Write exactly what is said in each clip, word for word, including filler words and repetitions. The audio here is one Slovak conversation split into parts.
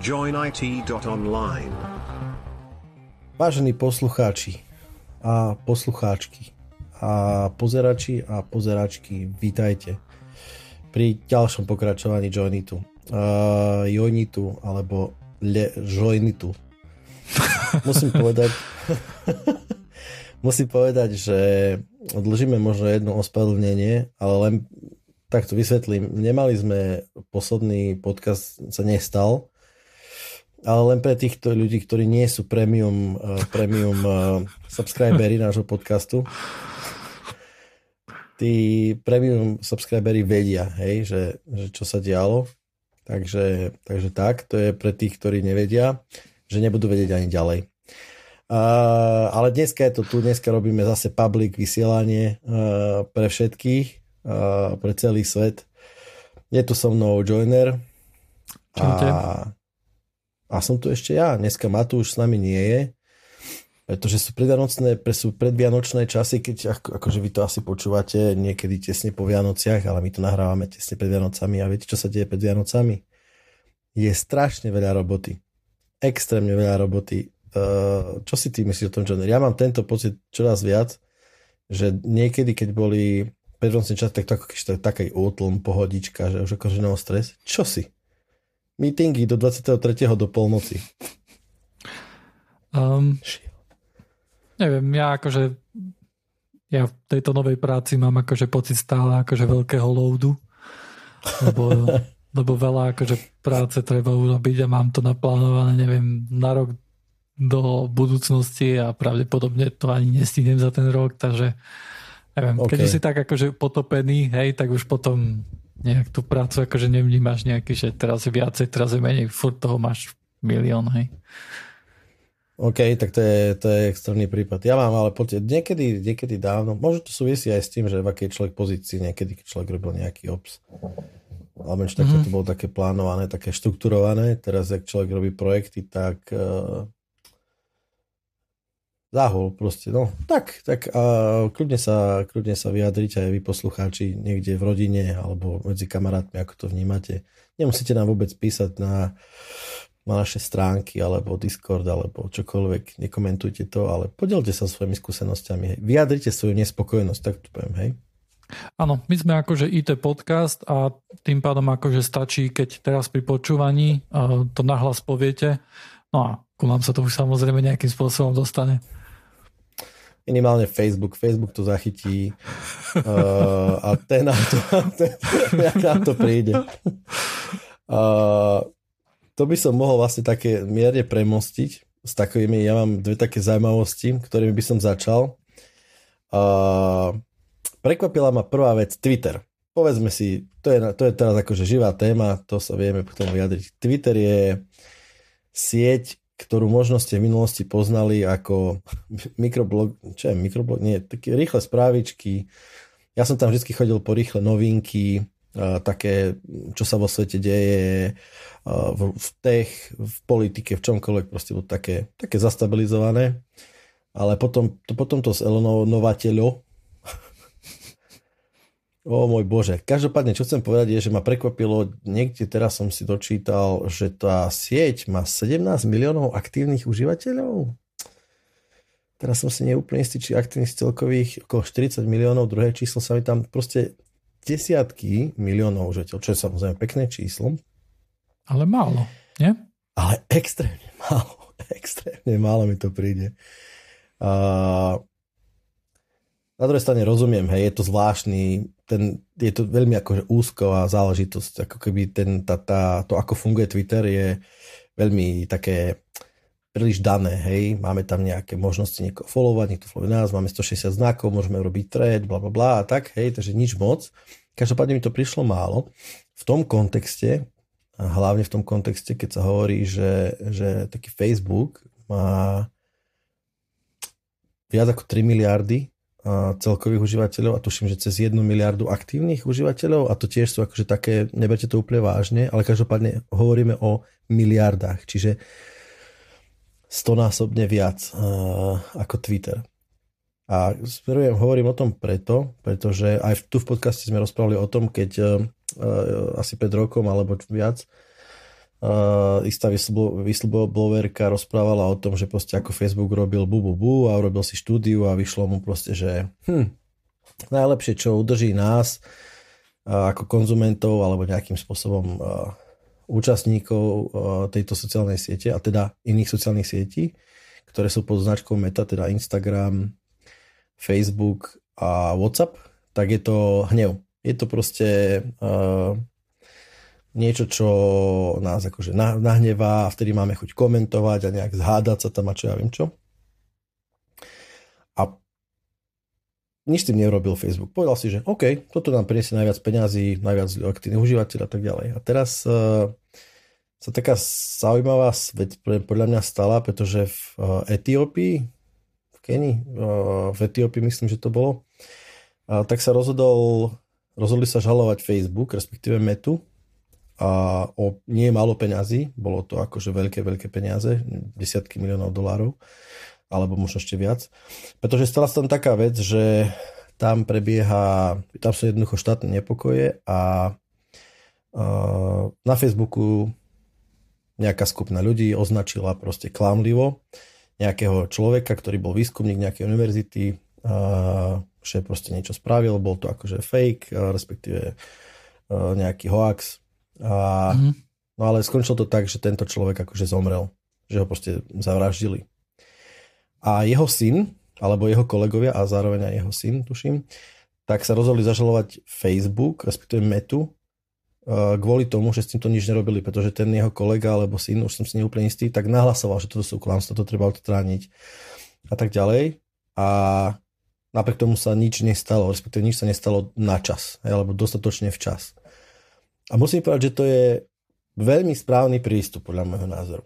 joinit dot online. Vážení poslucháči a poslucháčky a pozerači a pozeračky, vítajte pri ďalšom pokračovaní Joinitu. Uh, Joinitu alebo le, Joinitu. Musím povedať musím povedať, že dlžíme možno jedno ospravedlnenie, ale len tak to vysvetlím. Nemali sme posledný podcast, sa nestal, ale len pre týchto ľudí, ktorí nie sú premium, uh, premium uh, subscriberi nášho podcastu. Tí premium subscriberi vedia, hej, že, že čo sa dialo. Takže, takže tak, to je pre tých, ktorí nevedia, že nebudú vedieť ani ďalej. Uh, ale dneska je to tu, dneska robíme zase public vysielanie uh, pre všetkých. Uh, pre celý svet. Je tu so mnou Joiner. Čaute. A, a som tu ešte ja. Dneska Matúš s nami nie je, pretože sú predvianočné, sú predvianočné časy, keď ako, akože vy to asi počúvate niekedy tesne po Vianociach, ale my to nahrávame tesne pred Vianocami a viete, čo sa deje pred Vianocami? Je strašne veľa roboty. Extrémne veľa roboty. Uh, čo si ty myslíš o tom, Joiner? Ja mám tento pocit čoraz viac, že niekedy, keď boli predvončný čas, tak to ako keď to je taký útlm, pohodička, že už akože neho stres. Čo si? Meetingy do dvadsiateho tretieho do polnoci. Um, neviem, ja akože ja v tejto novej práci mám akože pocit stále akože veľkého loadu, lebo, lebo veľa akože práce treba urobiť a mám to naplánované, neviem, na rok do budúcnosti a pravdepodobne to ani nestihnem za ten rok, takže neviem, okay. Keď už si tak akože potopený, hej, tak už potom nejak tú prácu akože nevnímaš nejaký, že teraz je viacej, teraz je menej, furt toho máš milión, hej. OK, tak to je, to je extrémny prípad. Ja mám ale pocit, niekedy, niekedy dávno, možno to súvisí aj s tým, že v akej človek pozícii, niekedy keď človek robil nejaký obs, ale menšie mm-hmm. také to bolo také plánované, také štrukturované, teraz ak človek robí projekty, tak Uh, Záhol proste, no. Tak, tak a kľudne sa, kľudne sa vyjadriť aj vy poslucháči niekde v rodine alebo medzi kamarátmi, ako to vnímate. Nemusíte nám vôbec písať na, na naše stránky alebo Discord alebo čokoľvek. Nekomentujte to, ale podielte sa svojimi skúsenosťami. Hej. Vyjadrite svoju nespokojnosť, tak to poviem, hej. Áno, my sme akože í té podcast a tým pádom akože stačí, keď teraz pri počúvaní to nahlas poviete. No a ku nám sa to už samozrejme nejakým spôsobom dostane. Minimálne Facebook. Facebook to zachytí uh, a ten nám to, ten, nám to príde. Uh, to by som mohol vlastne také mierne premostiť s takými, ja mám dve také zaujímavosti, ktorými by som začal. Uh, prekvapila ma prvá vec Twitter. Povedzme si, to je, to je teraz akože živá téma, to sa vieme k tomu vyjadriť. Twitter je sieť, ktorú možno ste v minulosti poznali ako mikroblog, čo je mikroblog, nie, také rýchle správičky. Ja som tam vždy chodil po rýchle novinky, také, čo sa vo svete deje, v tech, v politike, v čomkoľvek, proste bolo také, také zastabilizované. Ale potom to, potom to s Elonou Novateľou. O môj Bože. Každopádne, čo chcem povedať je, že ma prekvapilo, niekde teraz som si dočítal, že tá sieť má sedemnásť miliónov aktívnych užívateľov. Teraz som si neúplne istý, či aktívnych celkových okolo štyridsať miliónov, druhé číslo sa mi tam proste desiatky miliónov užívateľov, čo je samozrejme pekné číslo. Ale málo, nie? Ale extrémne málo. Extrémne málo mi to príde. A na druhej strane rozumiem, hej, je to zvláštny, ten, je to veľmi akože úzková záležitosť, ako keby ten, tá, tá, to, ako funguje Twitter, je veľmi také príliš dané, hej, máme tam nejaké možnosti niekoho followovať, niekto followuje nás, máme stošesťdesiat znakov, môžeme robiť thread, blablabla a tak, hej, takže nič moc. Každopádne mi to prišlo málo. V tom kontexte, a hlavne v tom kontexte, keď sa hovorí, že, že taký Facebook má viac ako tri miliardy celkových užívateľov a tuším, že cez jednu miliardu aktívnych užívateľov a to tiež sú akože také, neberte to úplne vážne, ale každopádne hovoríme o miliardách, čiže stonásobne viac uh, ako Twitter. A smerujem, hovorím o tom preto, pretože aj tu v podcaste sme rozprávali o tom, keď uh, uh, asi pred rokom alebo viac Uh, istá whistleblowerka rozprávala o tom, že proste ako Facebook robil bu, bu, bu a urobil si štúdiu a vyšlo mu proste, že hm, najlepšie, čo udrží nás uh, ako konzumentov alebo nejakým spôsobom uh, účastníkov uh, tejto sociálnej siete a teda iných sociálnych sietí, ktoré sú pod značkou Meta, teda Instagram, Facebook a WhatsApp, tak je to hnev. Je to proste... Uh, niečo, čo nás akože nahnevá a vtedy máme chuť komentovať a nejak zhádať sa tam a čo ja viem čo. A nič tým neurobil Facebook. Povedal si, že OK, toto nám priniesie najviac peňazí, najviac aktívnych užívateľov a tak ďalej. A teraz uh, sa taká zaujímavá svet podľa mňa stala, pretože v Etiópii, v Keni, uh, v Etiópii myslím, že to bolo, uh, tak sa rozhodol, rozhodli sa žalovať Facebook, respektíve Metu, a o nie málo peňazí, bolo to akože veľké, veľké peniaze, desiatky miliónov dolárov, alebo možno ešte viac, pretože stala sa tam taká vec, že tam prebieha, tam sú jednoducho štátne nepokoje a uh, na Facebooku nejaká skupina ľudí označila proste klamlivo nejakého človeka, ktorý bol výskumník nejakej univerzity, uh, že proste niečo spravil, bol to akože fake, uh, respektíve uh, nejaký hoax. A, mm-hmm. No ale skončilo to tak, že tento človek akože zomrel, že ho proste zavraždili. A jeho syn, alebo jeho kolegovia a zároveň aj jeho syn, tuším, tak sa rozhodli zažalovať Facebook, respektíve Metu, kvôli tomu, že s týmto nič nerobili, pretože ten jeho kolega alebo syn, už som si neúplne istý, tak nahlasoval, že toto sú klamstvá, to treba odstrániť a tak ďalej. A napriek tomu sa nič nestalo, respektíve nič sa nestalo na čas, alebo dostatočne včas. A musím povedať, že to je veľmi správny prístup, podľa môjho názoru.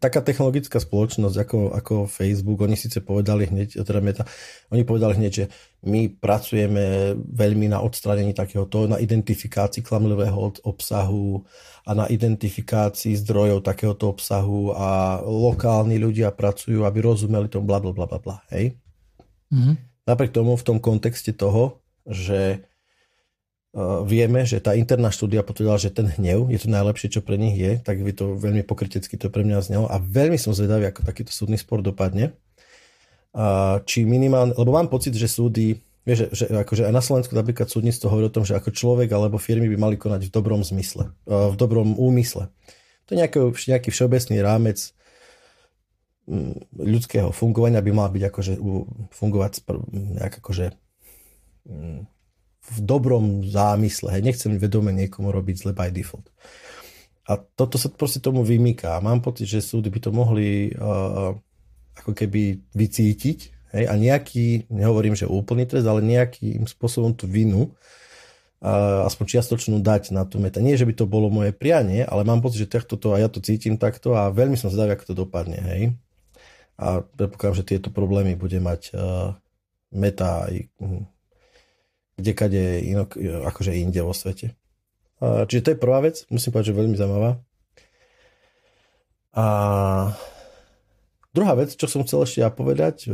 Taká technologická spoločnosť ako, ako Facebook, oni síce povedali hneď, teda Meta, oni povedali hneď, že my pracujeme veľmi na odstránení takéhoto, na identifikácii klamlivého obsahu a na identifikácii zdrojov takéhoto obsahu a lokálni ľudia pracujú, aby rozumeli tomu bla bla bla bla bla, hej? Mm-hmm. Napriek tomu v tom kontexte toho, že vieme, že tá interná štúdia potvrdila, že ten hnev je to najlepšie, čo pre nich je, tak by to veľmi pokrytecky to pre mňa znelo a veľmi som zvedavý, ako takýto súdny spor dopadne. Či minimálne, lebo mám pocit, že súdy, vieš, že akože aj na Slovensku napríklad súdnictvo hovorí o tom, že ako človek alebo firmy by mali konať v dobrom zmysle, v dobrom úmysle. To je nejaký, nejaký všeobecný rámec ľudského fungovania by mal byť akože fungovať nejak akože v dobrom zámysle. Hej. Nechcem vedome niekomu robiť zle by default. A toto sa proste tomu vymýka. Mám pocit, že súdy by to mohli uh, ako keby vycítiť, hej, a nejaký, nehovorím, že úplný trest, ale nejakým spôsobom tú vinu uh, aspoň čiastočnú dať na tú Metu. Nie, že by to bolo moje prianie, ale mám pocit, že takto to, a ja to cítim takto a veľmi som zvedavý, ako to dopadne. Hej. A predpokladám, že tieto problémy bude mať uh, Meta aj kdekade inok, akože inde vo svete. Čiže to je prvá vec, musím povedať, že veľmi zaujímavá. A druhá vec, čo som chcel ešte ja povedať,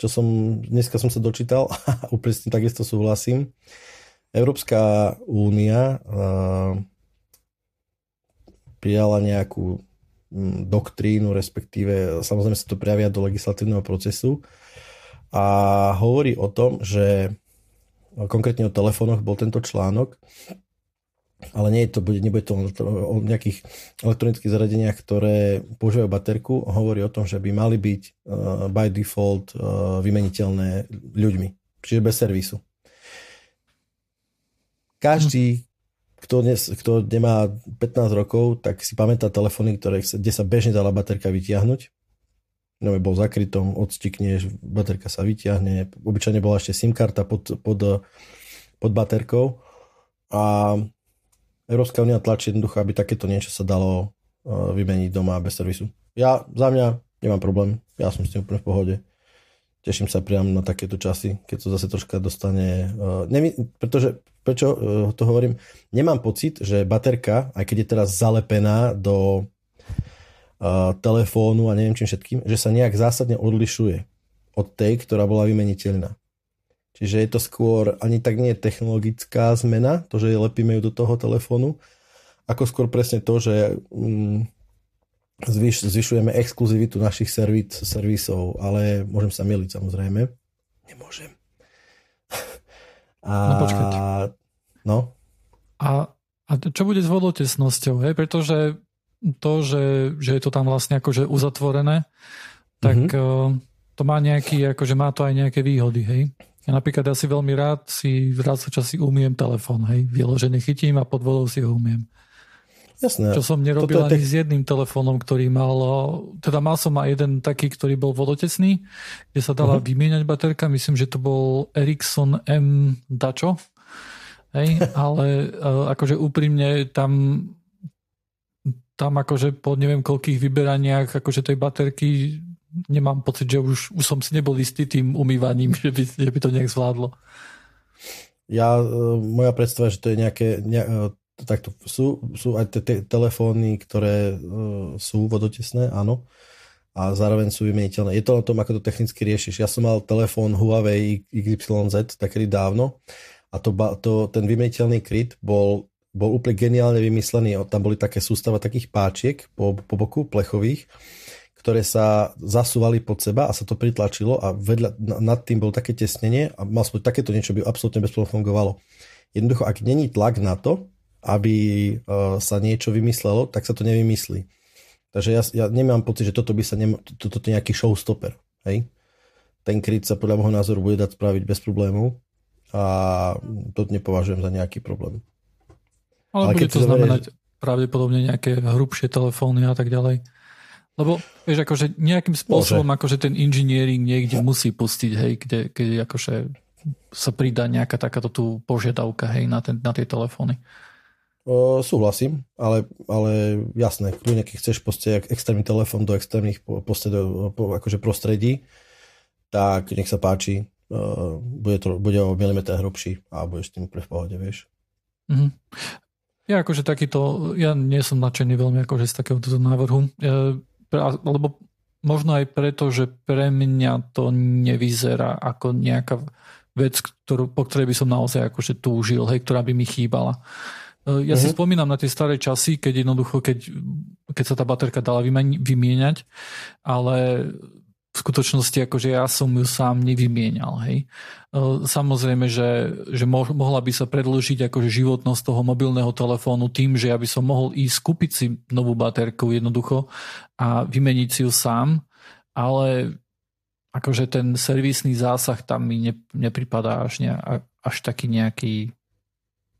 čo som, dneska som sa dočítal a úplne s tým takisto súhlasím. Európska únia prijala nejakú doktrínu, respektíve samozrejme sa to prejavia do legislatívneho procesu a hovorí o tom, že konkrétne o telefónoch bol tento článok, ale nie je to, nebude to o nejakých elektronických zariadeniach, ktoré používajú baterku, hovorí o tom, že by mali byť uh, by default uh, vymeniteľné ľuďmi, čiže bez servisu. Každý, kto, dnes, kto nemá pätnásť rokov, tak si pamätá telefóny, ktoré, kde sa bežne dala baterka vytiahnuť. No, bol zakrytom, odstikneš, baterka sa vyťahne, obyčajne bola ešte simkarta pod, pod, pod baterkou a Európska únia tlačí jednoducho, aby takéto niečo sa dalo vymeniť doma bez servisu. Ja, za mňa, nemám problém, ja som s tým úplne v pohode. Teším sa priam na takéto časy, keď to zase troška dostane, Nemi, pretože, prečo to hovorím, nemám pocit, že baterka, aj keď je teraz zalepená do telefónu a neviem čím všetkým, že sa nejak zásadne odlišuje od tej, ktorá bola vymeniteľná. Čiže je to skôr, ani tak nie je technologická zmena, to, že lepíme ju do toho telefónu, ako skôr presne to, že um, zvyš, zvyšujeme exkluzivitu našich servis, servisov, ale môžem sa myliť samozrejme. Nemôžem. A, no počkať. No. A, a čo bude s vodotesnosťou? Hej? Pretože to, že, že je to tam vlastne akože uzatvorené, tak mm-hmm. to má nejaký, akože má to aj nejaké výhody, hej? Ja napríklad ja si veľmi rád si rád sa časí umiem telefón, hej, vyložený chytím a pod vodou si ho umiem. Jasné. Čo som nerobil ani te... s jedným telefónom, ktorý mal, teda mal som aj jeden taký, ktorý bol vodotesný, kde sa dala uh-huh. vymieňať baterka, myslím, že to bol Ericsson M dačo, hej, ale akože úprimne tam tam akože po neviem koľkých vyberaniach akože tej baterky nemám pocit, že už, už som si nebol istý tým umývaním, že by, že by to nejak zvládlo. Ja, moja predstava, že to je nejaké, ne, takto sú, sú aj te, te, telefóny, ktoré uh, sú vodotesné, áno, a zároveň sú vymeniteľné. Je to na tom, ako to technicky riešiš. Ja som mal telefón Huawei iks ypsilon zet takedy dávno a to, to, ten vymeniteľný kryt bol, bol úplne geniálne vymyslený. Tam boli také sústava takých páčiek po, po boku, plechových, ktoré sa zasúvali pod seba a sa to pritlačilo a vedľa, nad tým bolo také tesnenie a mal som takéto niečo by absolútne bezproblémov fungovalo. Jednoducho, ak není tlak na to, aby sa niečo vymyslelo, tak sa to nevymyslí. Takže ja, ja nemám pocit, že toto by sa nem, to, toto je nejaký showstopper. Hej? Ten kryt sa podľa môjho názoru bude dať spraviť bez problémov a to nepovažujem za nejaký problém. Ale, Ale bude to znamenať zavere... pravdepodobne nejaké hrubšie telefóny a tak ďalej. Lebo, vieš, akože nejakým spôsobom Bože. akože ten engineering niekde musí pustiť, hej, kde, kde akože sa pridá nejaká takáto tu požiadavka, hej, na, ten, na tie telefóny. O, súhlasím, ale, ale jasné, kľudne, keď chceš postiť extrémny telefón do extrémnych poste, do, po, akože prostredí, tak nech sa páči, uh, bude, to, bude o milimetre hrubší a budeš s tým úplne v pohode, vieš. Mhm. Ja akože takýto, ja nie som nadšený veľmi akože z takéhoto návrhu, e, lebo možno aj preto, že pre mňa to nevyzerá ako nejaká vec, ktorú, po ktorej by som naozaj akože túžil, hej, ktorá by mi chýbala. E, ja uh-huh. si spomínam na tie staré časy, keď jednoducho, keď, keď sa tá baterka dala vymaň, vymieňať, ale v skutočnosti akože ja som ju sám nevymienial, hej. Samozrejme, že, že mohla by sa predĺžiť akože životnosť toho mobilného telefónu tým, že ja by som mohol ísť kúpiť si novú baterku jednoducho a vymeniť si ju sám, ale akože ten servisný zásah tam mi ne, nepripadá až, ne, až taký nejaký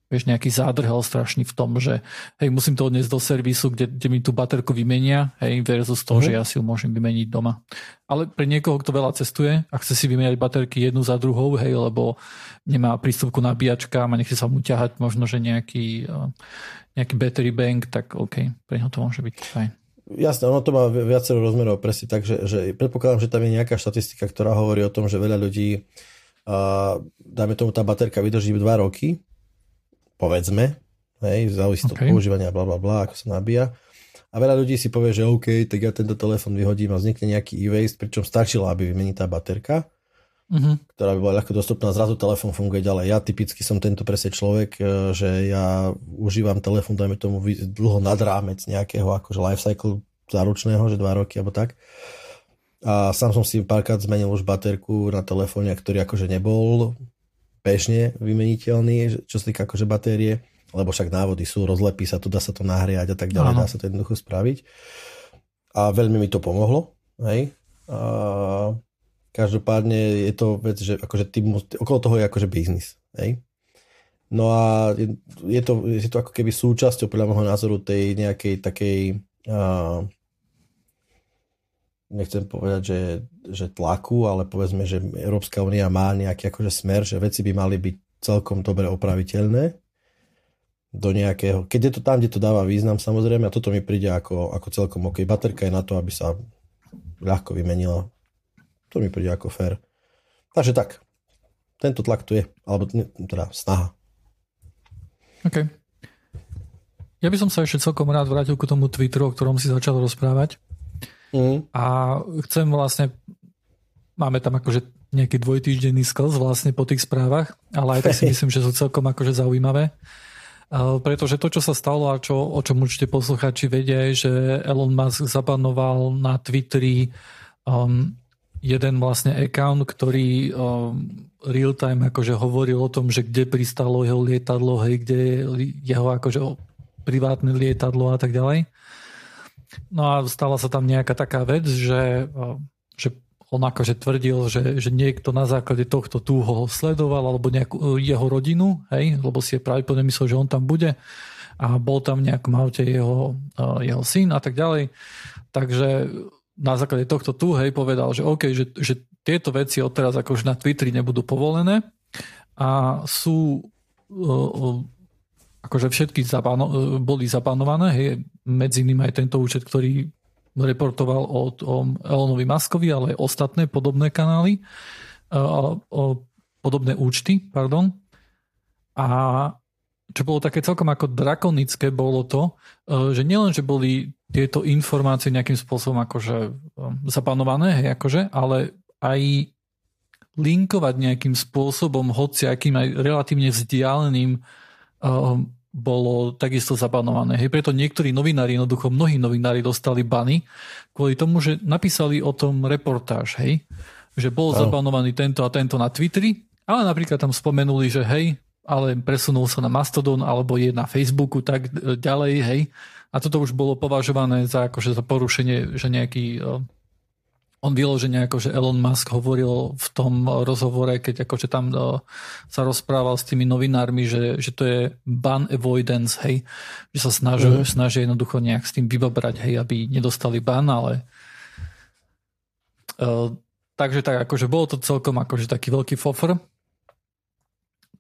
vieš, nejaký zádrhel strašný v tom, že hej, musím to odniesť do servisu, kde, kde mi tú baterku vymenia, hej, versus to, uh-huh. že ja si ju môžem vymeniť doma. Ale pre niekoho, kto veľa cestuje a chce si vymeniať baterky jednu za druhou, hej, lebo nemá prístup ku nabíjačkám a nechce sa mu ťahať možno, že nejaký, nejaký battery bank, tak OK, pre neho to môže byť fajn. Jasné, ono to má viacero rozmerov, presne tak, že, že predpokladám, že tam je nejaká štatistika, ktorá hovorí o tom, že veľa ľudí, uh, dajme tomu, tá baterka vydrží dva roky, povedzme, hej, závisí okay. od používania blablabla, ako sa nabíja. A veľa ľudí si povie, že OK, tak ja tento telefon vyhodím a vznikne nejaký e-waste, pričom stačilo, aby vymení tá baterka, uh-huh. ktorá by bola ľahko dostupná, zrazu telefon funguje ďalej. Ja typicky som tento presne človek, že ja užívam telefon, dajme tomu dlho nad rámec nejakého akože lifecycle záručného, že dva roky alebo tak. A sám som si párkrát zmenil už baterku na telefóne, ktorý akože nebol pešne vymeniteľný, čo sa týka akože batérie, lebo však návody sú, rozlepí sa to, dá sa to nahriať a tak ďalej, dá sa to jednoducho spraviť. A veľmi mi to pomohlo. Hej? A každopádne je to vec, že akože ty, okolo toho je akože biznis. Hej? No a je, je, to, je to ako keby súčasťou podľa môjho názoru tej nejakej takej uh, nechcem povedať, že, že tlaku, ale povedzme, že Európska únia má nejaký akože smer, že veci by mali byť celkom dobre opraviteľné do nejakého, keď je to tam, kde to dáva význam samozrejme a toto mi príde ako, ako celkom OK. Baterka je na to, aby sa ľahko vymenila. To mi príde ako fér. Takže tak, tento tlak tu je, alebo teda snaha. OK. Ja by som sa ešte celkom rád vrátil k tomu Twitteru, o ktorom si začal rozprávať. Mm. A chcem vlastne, máme tam akože nejaký dvojtýždenný sklz vlastne po tých správach, ale aj tak si myslím, že sú celkom akože zaujímavé. Pretože to, čo sa stalo a čo, o čom určite poslucháči vedia, je, že Elon Musk zabanoval na Twitteri um, jeden vlastne account, ktorý um, real-time akože hovoril o tom, že kde pristalo jeho lietadlo, hej, kde jeho akože privátne lietadlo a tak ďalej. No a stala sa tam nejaká taká vec, že, že on akože tvrdil, že, že niekto na základe tohto tu ho sledoval alebo nejakú jeho rodinu, hej, lebo si je pravdepodobne myslel, že on tam bude a bol tam v nejakom aute jeho, jeho syn a tak ďalej. Takže na základe tohto tu, hej, povedal, že OK, že, že tieto veci odteraz akože na Twitteri nebudú povolené a sú uh, akože všetky zabano, boli zabanované, hej, medzi nimi aj tento účet, ktorý reportoval o, o Elonovi Muskovi, ale aj ostatné podobné kanály, o, o, podobné účty, pardon. A čo bolo také celkom ako drakonické, bolo to, že nielen, že boli tieto informácie nejakým spôsobom akože zabanované, hej, akože, ale aj linkovať nejakým spôsobom, hociakým aj relatívne vzdialeným, um, bolo takisto zabanované. Hej, preto niektorí novinári, jednoducho mnohí novinári dostali bany kvôli tomu, že napísali o tom reportáž, hej, že bol oh. zabanovaný tento a tento na Twitteri, ale napríklad tam spomenuli, že hej, ale presunul sa na Mastodon alebo je na Facebooku, tak ďalej, hej. A toto už bolo považované za, akože, za porušenie, že nejaký... On vyloženie, akože Elon Musk hovoril v tom rozhovore, keď akože tam sa rozprával s tými novinármi, že, že to je ban avoidance, hej, že sa snažia, mm. snažia jednoducho nejak s tým vybabrať, hej, aby nedostali ban, ale uh, takže tak, akože bolo to celkom akože taký veľký fofr.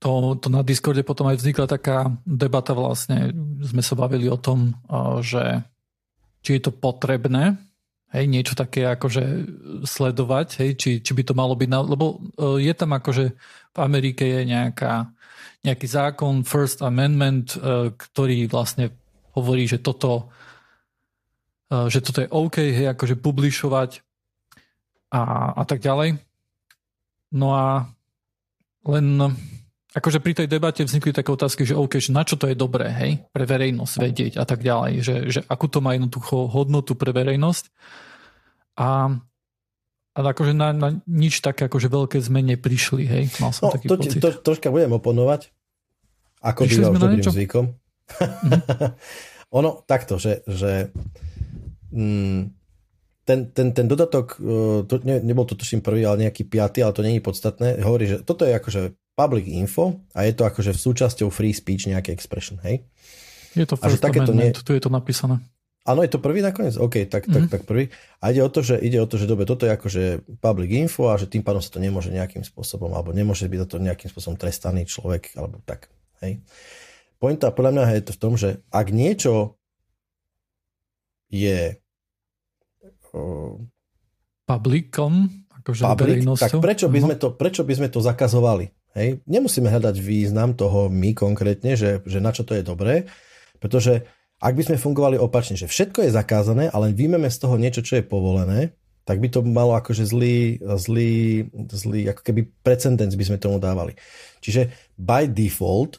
To, to na Discorde potom aj vznikla taká debata, vlastne sme sa bavili o tom, uh, že či je to potrebné, hej, niečo také akože sledovať, hej, či, či by to malo byť, na, lebo je tam akože v Amerike je nejaká, nejaký zákon First Amendment, ktorý vlastne hovorí, že toto, že toto je OK, hej, akože publishovať a, a tak ďalej. No a len akože pri tej debate vznikli také otázky, že OK, že na čo to je dobré, hej, pre verejnosť vedieť a tak ďalej, že, že akú to má jednoducho hodnotu pre verejnosť. A, a akože na, na nič také akože veľké zmene prišli, hej, mal som no, taký to, pocit. To, troška budem oponovať, ako býva už dobrým zvykom. Mm-hmm. Ono takto, že, že mm, ten, ten, ten dodatok, to, ne, nebol to tuším prvý, ale nejaký piaty, ale to není podstatné, hovorí, že toto je akože public info a je to akože v súčasťou free speech nejaké expression, hej? Je to First Amendment, nie... tu je to napísané. Áno, je to prvý nakoniec? OK, tak, mm-hmm. tak, tak prvý. A ide o to, že, ide o to, že dobre, toto je akože public info a že tým pádom sa to nemôže nejakým spôsobom, alebo nemôže byť to nejakým spôsobom trestaný človek, alebo tak, hej? Pointa podľa mňa je to v tom, že ak niečo je uh, publicom, Public, tak prečo by, sme to, prečo by sme to zakazovali? Hej? Nemusíme hľadať význam toho my konkrétne, že, že na čo to je dobré, pretože ak by sme fungovali opačne, že všetko je zakázané, ale výjmeme z toho niečo, čo je povolené, tak by to malo akože zlý, zlý, zlý ako keby precedens by sme tomu dávali. Čiže by default,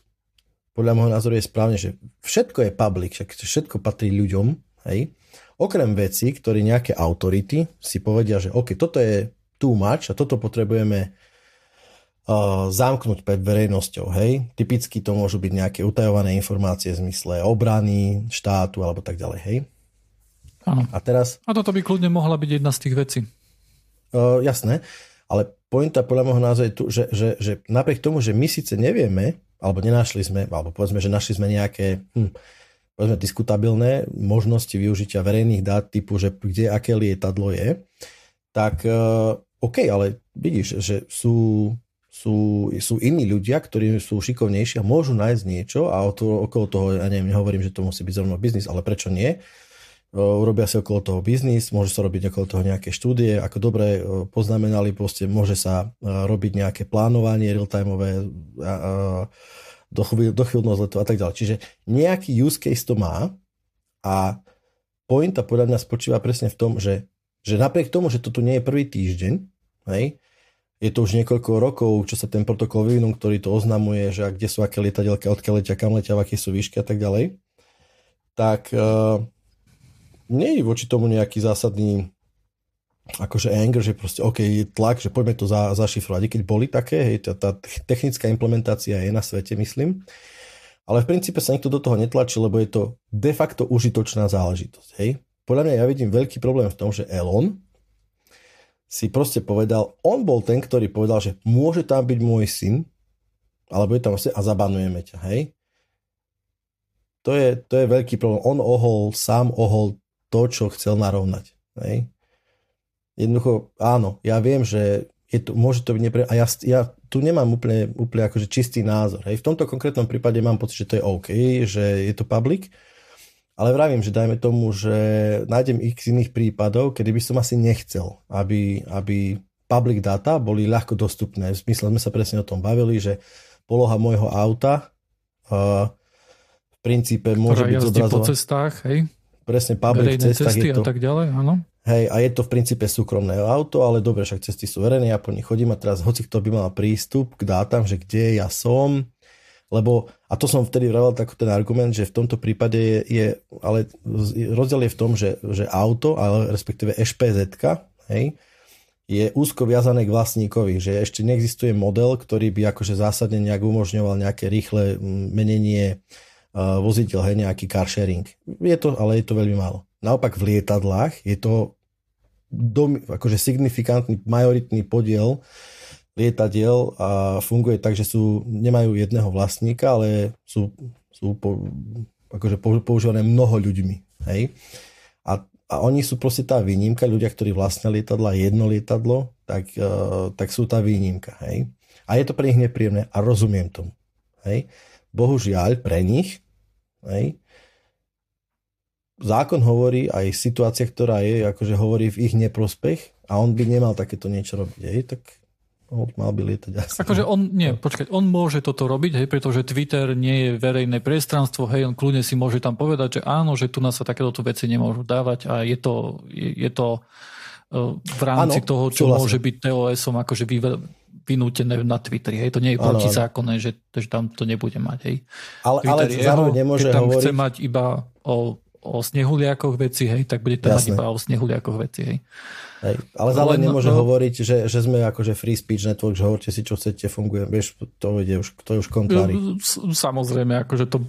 podľa môjho názoru je správne, že všetko je public, všetko patrí ľuďom, hej? Okrem vecí, ktoré nejaké autority si povedia, že OK, toto je too much a toto potrebujeme uh, zamknúť pred verejnosťou, hej. Typicky to môžu byť nejaké utajované informácie v zmysle obrany, štátu alebo tak ďalej, hej. Áno. A teraz... A toto by kľudne mohla byť jedna z tých vecí. Uh, jasné, ale pointa podľa môjho názoru je tu, že, že, že napriek tomu, že my síce nevieme, alebo nenašli sme, alebo povedzme, že našli sme nejaké... Hm, povedzme, diskutabilné možnosti využitia verejných dát typu, že kde aké lietadlo je, tak uh, OK, ale vidíš, že sú, sú, sú iní ľudia, ktorí sú šikovnejší a môžu nájsť niečo a to, okolo toho, ja neviem, nehovorím, že to musí byť zrovna biznis, ale prečo nie? Uh, urobia si okolo toho biznis, môže sa robiť okolo toho nejaké štúdie, ako dobre uh, poznamenali, proste môže sa uh, robiť nejaké plánovanie real-timeové, uh, dochvíľnosť letu a tak ďalej. Čiže nejaký use case to má a pointa podľa mňa spočíva presne v tom, že že napriek tomu, že to tu nie je prvý týždeň, hej, Je to už niekoľko rokov, čo sa ten protokol vyvinul, ktorý to oznamuje, že kde sú aké lietadielka, odkiaľ letia, kam letia, v aké sú výšky a tak ďalej. Tak uh, nie je voči tomu nejaký zásadný akože anger, že proste OK, je tlak, že poďme to za, zašifrovať. I keď boli také, hej, tá, tá technická implementácia je na svete, myslím. Ale v princípe sa nikto do toho netlačí, lebo je to de facto užitočná záležitosť. Hej. Podľa mňa ja vidím veľký problém v tom, že Elon si proste povedal, on bol ten, ktorý povedal, že môže tam byť môj syn, alebo je tam vlastne a zabanujeme ťa, hej. To je, to je veľký problém. On ohol, sám ohol to, čo chcel narovnať, hej. Jednoducho, áno, ja viem, že je to, môže to byť nepre... A ja, ja tu nemám úplne, úplne akože čistý názor, hej. V tomto konkrétnom prípade mám pocit, že to je OK, že je to public, ale vravím, že dajme tomu, že nájdem x iných prípadov, kedy by som asi nechcel, aby, aby public data boli ľahko dostupné. V zmysle sme sa presne o tom bavili, že poloha môjho auta uh, v princípe môže byť zobrazovaná. Po cestách, hej? Presne, public cestách je to. A tak ďalej, áno. Hej, a je to v princípe súkromné auto, ale dobre, však cesty sú verejné, ja po nich chodím a teraz hoci kto by mal prístup k dátam, že kde ja som, lebo, a to som vtedy vraval taký ten argument, že v tomto prípade je, je ale rozdiel je v tom, že, že auto, ale respektíve ešpézetka, hej, je úzko viazané k vlastníkovi, že ešte neexistuje model, ktorý by akože zásadne nejak umožňoval nejaké rýchle menenie uh, vozidiel, hej, nejaký car sharing. Je to, ale je to veľmi málo. Naopak v lietadlách je to dom, akože signifikantný majoritný podiel lietadiel a funguje tak, že sú, nemajú jedného vlastníka, ale sú, sú po, akože používané mnoho ľuďmi. Hej? A, a oni sú proste tá výnimka, ľudia, ktorí vlastnia lietadla, jedno lietadlo, tak, uh, tak sú tá výnimka. Hej? A je to pre nich nepríjemné a rozumiem tomu. Hej? Bohužiaľ pre nich, hej? Zákon hovorí, aj situácia, ktorá je, akože hovorí v ich neprospech a on by nemal takéto niečo robiť. Hej? Tak mal by lietať asi. Akože on, nie, počkať, on môže toto robiť, hej, pretože Twitter nie je verejné priestranstvo, hej, on kľudne si môže tam povedať, že áno, že tu nás sa takéto veci nemôžu dávať a je to, je, je to v rámci ano, toho, čo súhlasne. Môže byť té ó esom akože vynútené na Twitteri, hej, to nie je protizákonné, že, že tam to nebude mať, hej. Ale, ale zároveň nemôže tam hovoriť. Chce mať iba o o snehuliakoch veci, hej, tak bude to mať iba o snehuliakoch veci, hej. Hej. Ale zároveň nemôže no, hovoriť, že, že sme akože free speech network, že hovorte si, čo chcete, funguje, vieš, to ide už, to je už kontrári. Samozrejme, akože to,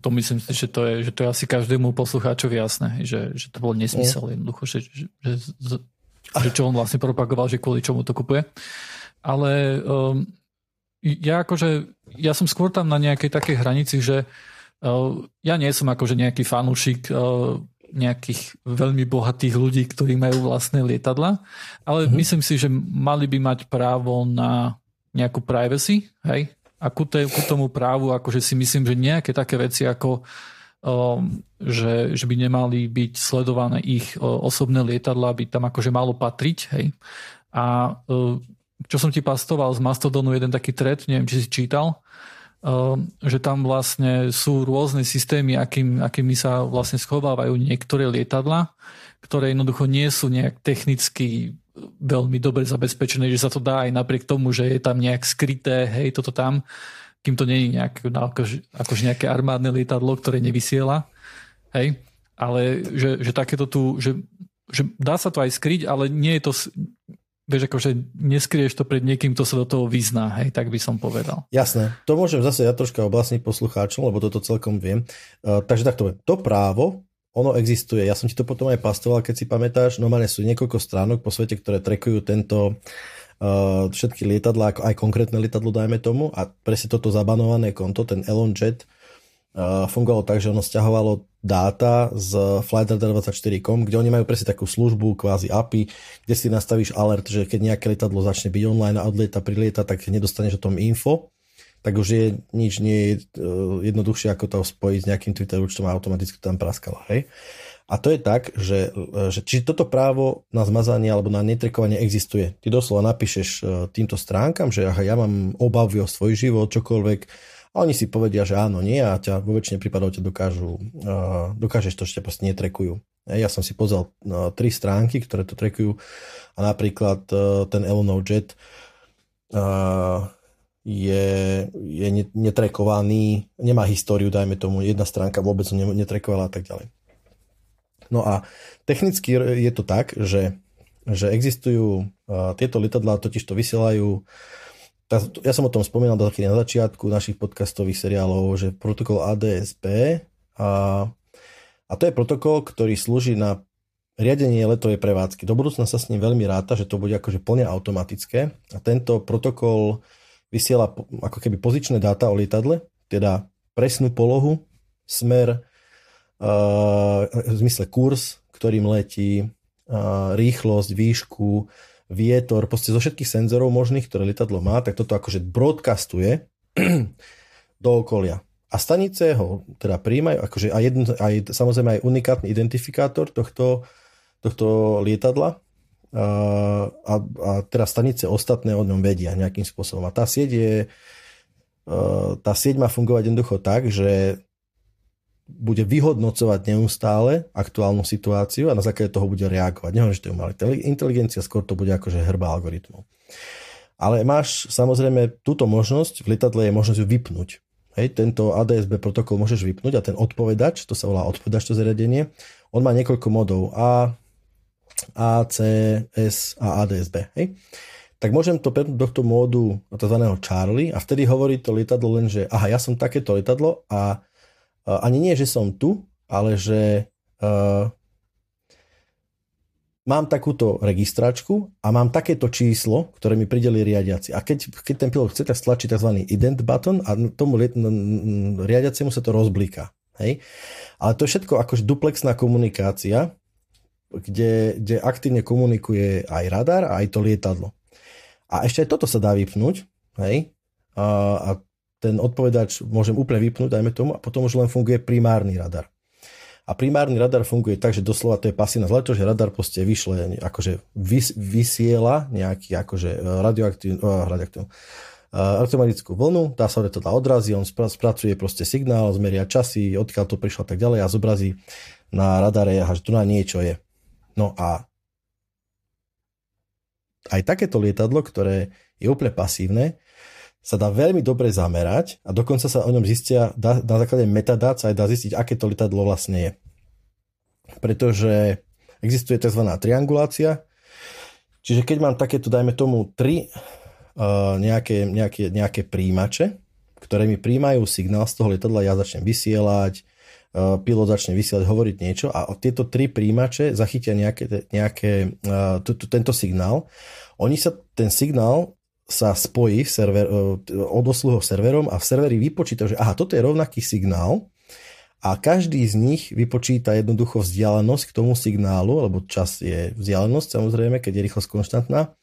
to myslím si, že to je, že to je asi každému poslucháčovi jasné, že, že to bol nesmysel jednoducho, že, že, že, že čo on vlastne propagoval, že kvôli čomu to kupuje. Ale um, ja akože, ja som skôr tam na nejakej takej hranici, že ja nie som akože nejaký fanúšik nejakých veľmi bohatých ľudí, ktorí majú vlastné lietadla, ale mm-hmm. myslím si, že mali by mať právo na nejakú privacy, hej? A ku, te, ku tomu právu akože si myslím, že nejaké také veci ako um, že, že by nemali byť sledované ich uh, osobné lietadla, by tam akože malo patriť, hej? A uh, čo som ti pastoval z Mastodonu jeden taký thread, neviem, či si čítal, že tam vlastne sú rôzne systémy, akým, akými sa vlastne schovávajú niektoré lietadlá, ktoré jednoducho nie sú nejak technicky veľmi dobre zabezpečené, že sa to dá aj napriek tomu, že je tam nejak skryté, hej, toto tam, kým to nie je nejak, akože, akože nejaké armádne lietadlo, ktoré nevysiela, hej, ale že, že takéto tu, že, že dá sa to aj skryť, ale nie je to... Vieš, akože neskrieš to pred niekým, to sa do toho vyzná, hej, tak by som povedal. Jasné, to môžem zase ja troška oblastniť poslucháčom, lebo toto celkom viem. Uh, takže takto, to právo, ono existuje. Ja som ti to potom aj pastoval, keď si pamätáš, normálne sú niekoľko stránok po svete, ktoré trackujú tento uh, všetky lietadlá, aj konkrétne lietadlo, dajme tomu, a presne toto zabanované konto, ten Elon Jet, uh, fungovalo tak, že ono sťahovalo dáta z flight radar dvadsaťštyri bodka com, kde oni majú presne takú službu, kvázi á pé í, kde si nastavíš alert, že keď nejaké lietadlo začne byť online a odlieta, prilieta, tak nedostaneš o tom info, tak už je nič nie je jednoduchšie, ako to spojiť s nejakým Twitter účtom a automaticky tam praskalo, hej. A to je tak, že, že či toto právo na zmazanie alebo na netrekovanie existuje. Ty doslova napíšeš týmto stránkam, že aha, ja mám obavy o svoj život, čokoľvek, A oni si povedia, že áno, nie, a ťa vo väčšine prípadov ťa dokážu, uh, dokážeš to, že ťa proste netrekujú. Ja som si pozrel uh, tri stránky, ktoré to trekujú, a napríklad uh, ten Elonov jet uh, je, je netrekovaný, nemá históriu, dajme tomu, jedna stránka vôbec netrekovala a tak ďalej. No a technicky je to tak, že, že existujú uh, tieto lietadlá, totiž to vysielajú. Ja som o tom spomínal taký na začiatku našich podcastových seriálov, že protokol á dé es pé a, a to je protokol, ktorý slúži na riadenie letovej prevádzky. Do budúcna sa s ním veľmi ráta, že to bude akože plne automatické, a tento protokol vysiela ako keby pozičné dáta o lietadle, teda presnú polohu, smer, uh, v zmysle kurz, ktorým letí, uh, rýchlosť, výšku, vietor, proste zo všetkých senzorov možných, ktoré lietadlo má, tak toto akože broadcastuje do okolia. A stanice ho teda prijímajú, akože aj, jedn, aj samozrejme aj unikátny identifikátor tohto, tohto lietadla, a, a teda stanice ostatné o ňom vedia nejakým spôsobom. A tá sieť je, tá sieť má fungovať jednoducho tak, že bude vyhodnocovať neustále aktuálnu situáciu a na základe toho bude reagovať. Neviem, že to je umelá inteligencia, skôr to bude akože hrba algoritmov. Ale máš samozrejme túto možnosť, v lietadle je možnosť ju vypnúť. Hej, tento á dé es bé protokol môžeš vypnúť, a ten odpovedač, to sa volá odpovedač, to zariadenie, on má niekoľko modov A, A, C, S a á dé es bé. Hej. Tak môžem to prepnúť do tohto módu tzv. Charlie, a vtedy hovorí to lietadlo len, že aha, ja som takéto lietadlo a ani nie, že som tu, ale že uh, mám takúto registračku a mám takéto číslo, ktoré mi prideli riadiaci. A keď, keď ten pilot chce, tak stlačí tzv. Ident button a tomu riadiacemu sa to rozblíka. Hej? Ale to je všetko akože duplexná komunikácia, kde, kde aktívne komunikuje aj radar a aj to lietadlo. A ešte aj toto sa dá vypnúť. Hej? Uh, a ten odpovedač môžem úplne vypnúť, dajme tomu, a potom už len funguje primárny radar. A primárny radar funguje tak, že doslova to je pasívna záležitosť, že radar proste vyšle, akože vys, vysiela nejaký akože radioaktívnu, radioaktívnu, automatickú vlnu, tá sa to teda odrazí, on spracuje proste signál, zmeria časy, odkiaľ to prišlo a tak ďalej, a zobrazí na radare, že tu na niečo je. No a aj takéto lietadlo, ktoré je úplne pasívne, sa dá veľmi dobre zamerať, a dokonca sa o ňom zistia, dá, na základe metadát sa aj dá zistiť, aké to lietadlo vlastne je. Pretože existuje tzv. Triangulácia, čiže keď mám takéto, dajme tomu, tri uh, nejaké, nejaké, nejaké príjimače, ktoré mi príjmajú signál z toho lietadla, ja začnem vysielať, uh, pilot začne vysielať, hovoriť niečo, a tieto tri príjimače zachytia nejaké, nejaké, uh, t- t- tento signál. Oni sa, ten signál sa spojí server, odosluhou serverom, a v serveri vypočíta, že aha, toto je rovnaký signál, a každý z nich vypočíta jednoducho vzdialenosť k tomu signálu, lebo čas je vzdialenosť, samozrejme, keď je rýchlosť konštantná,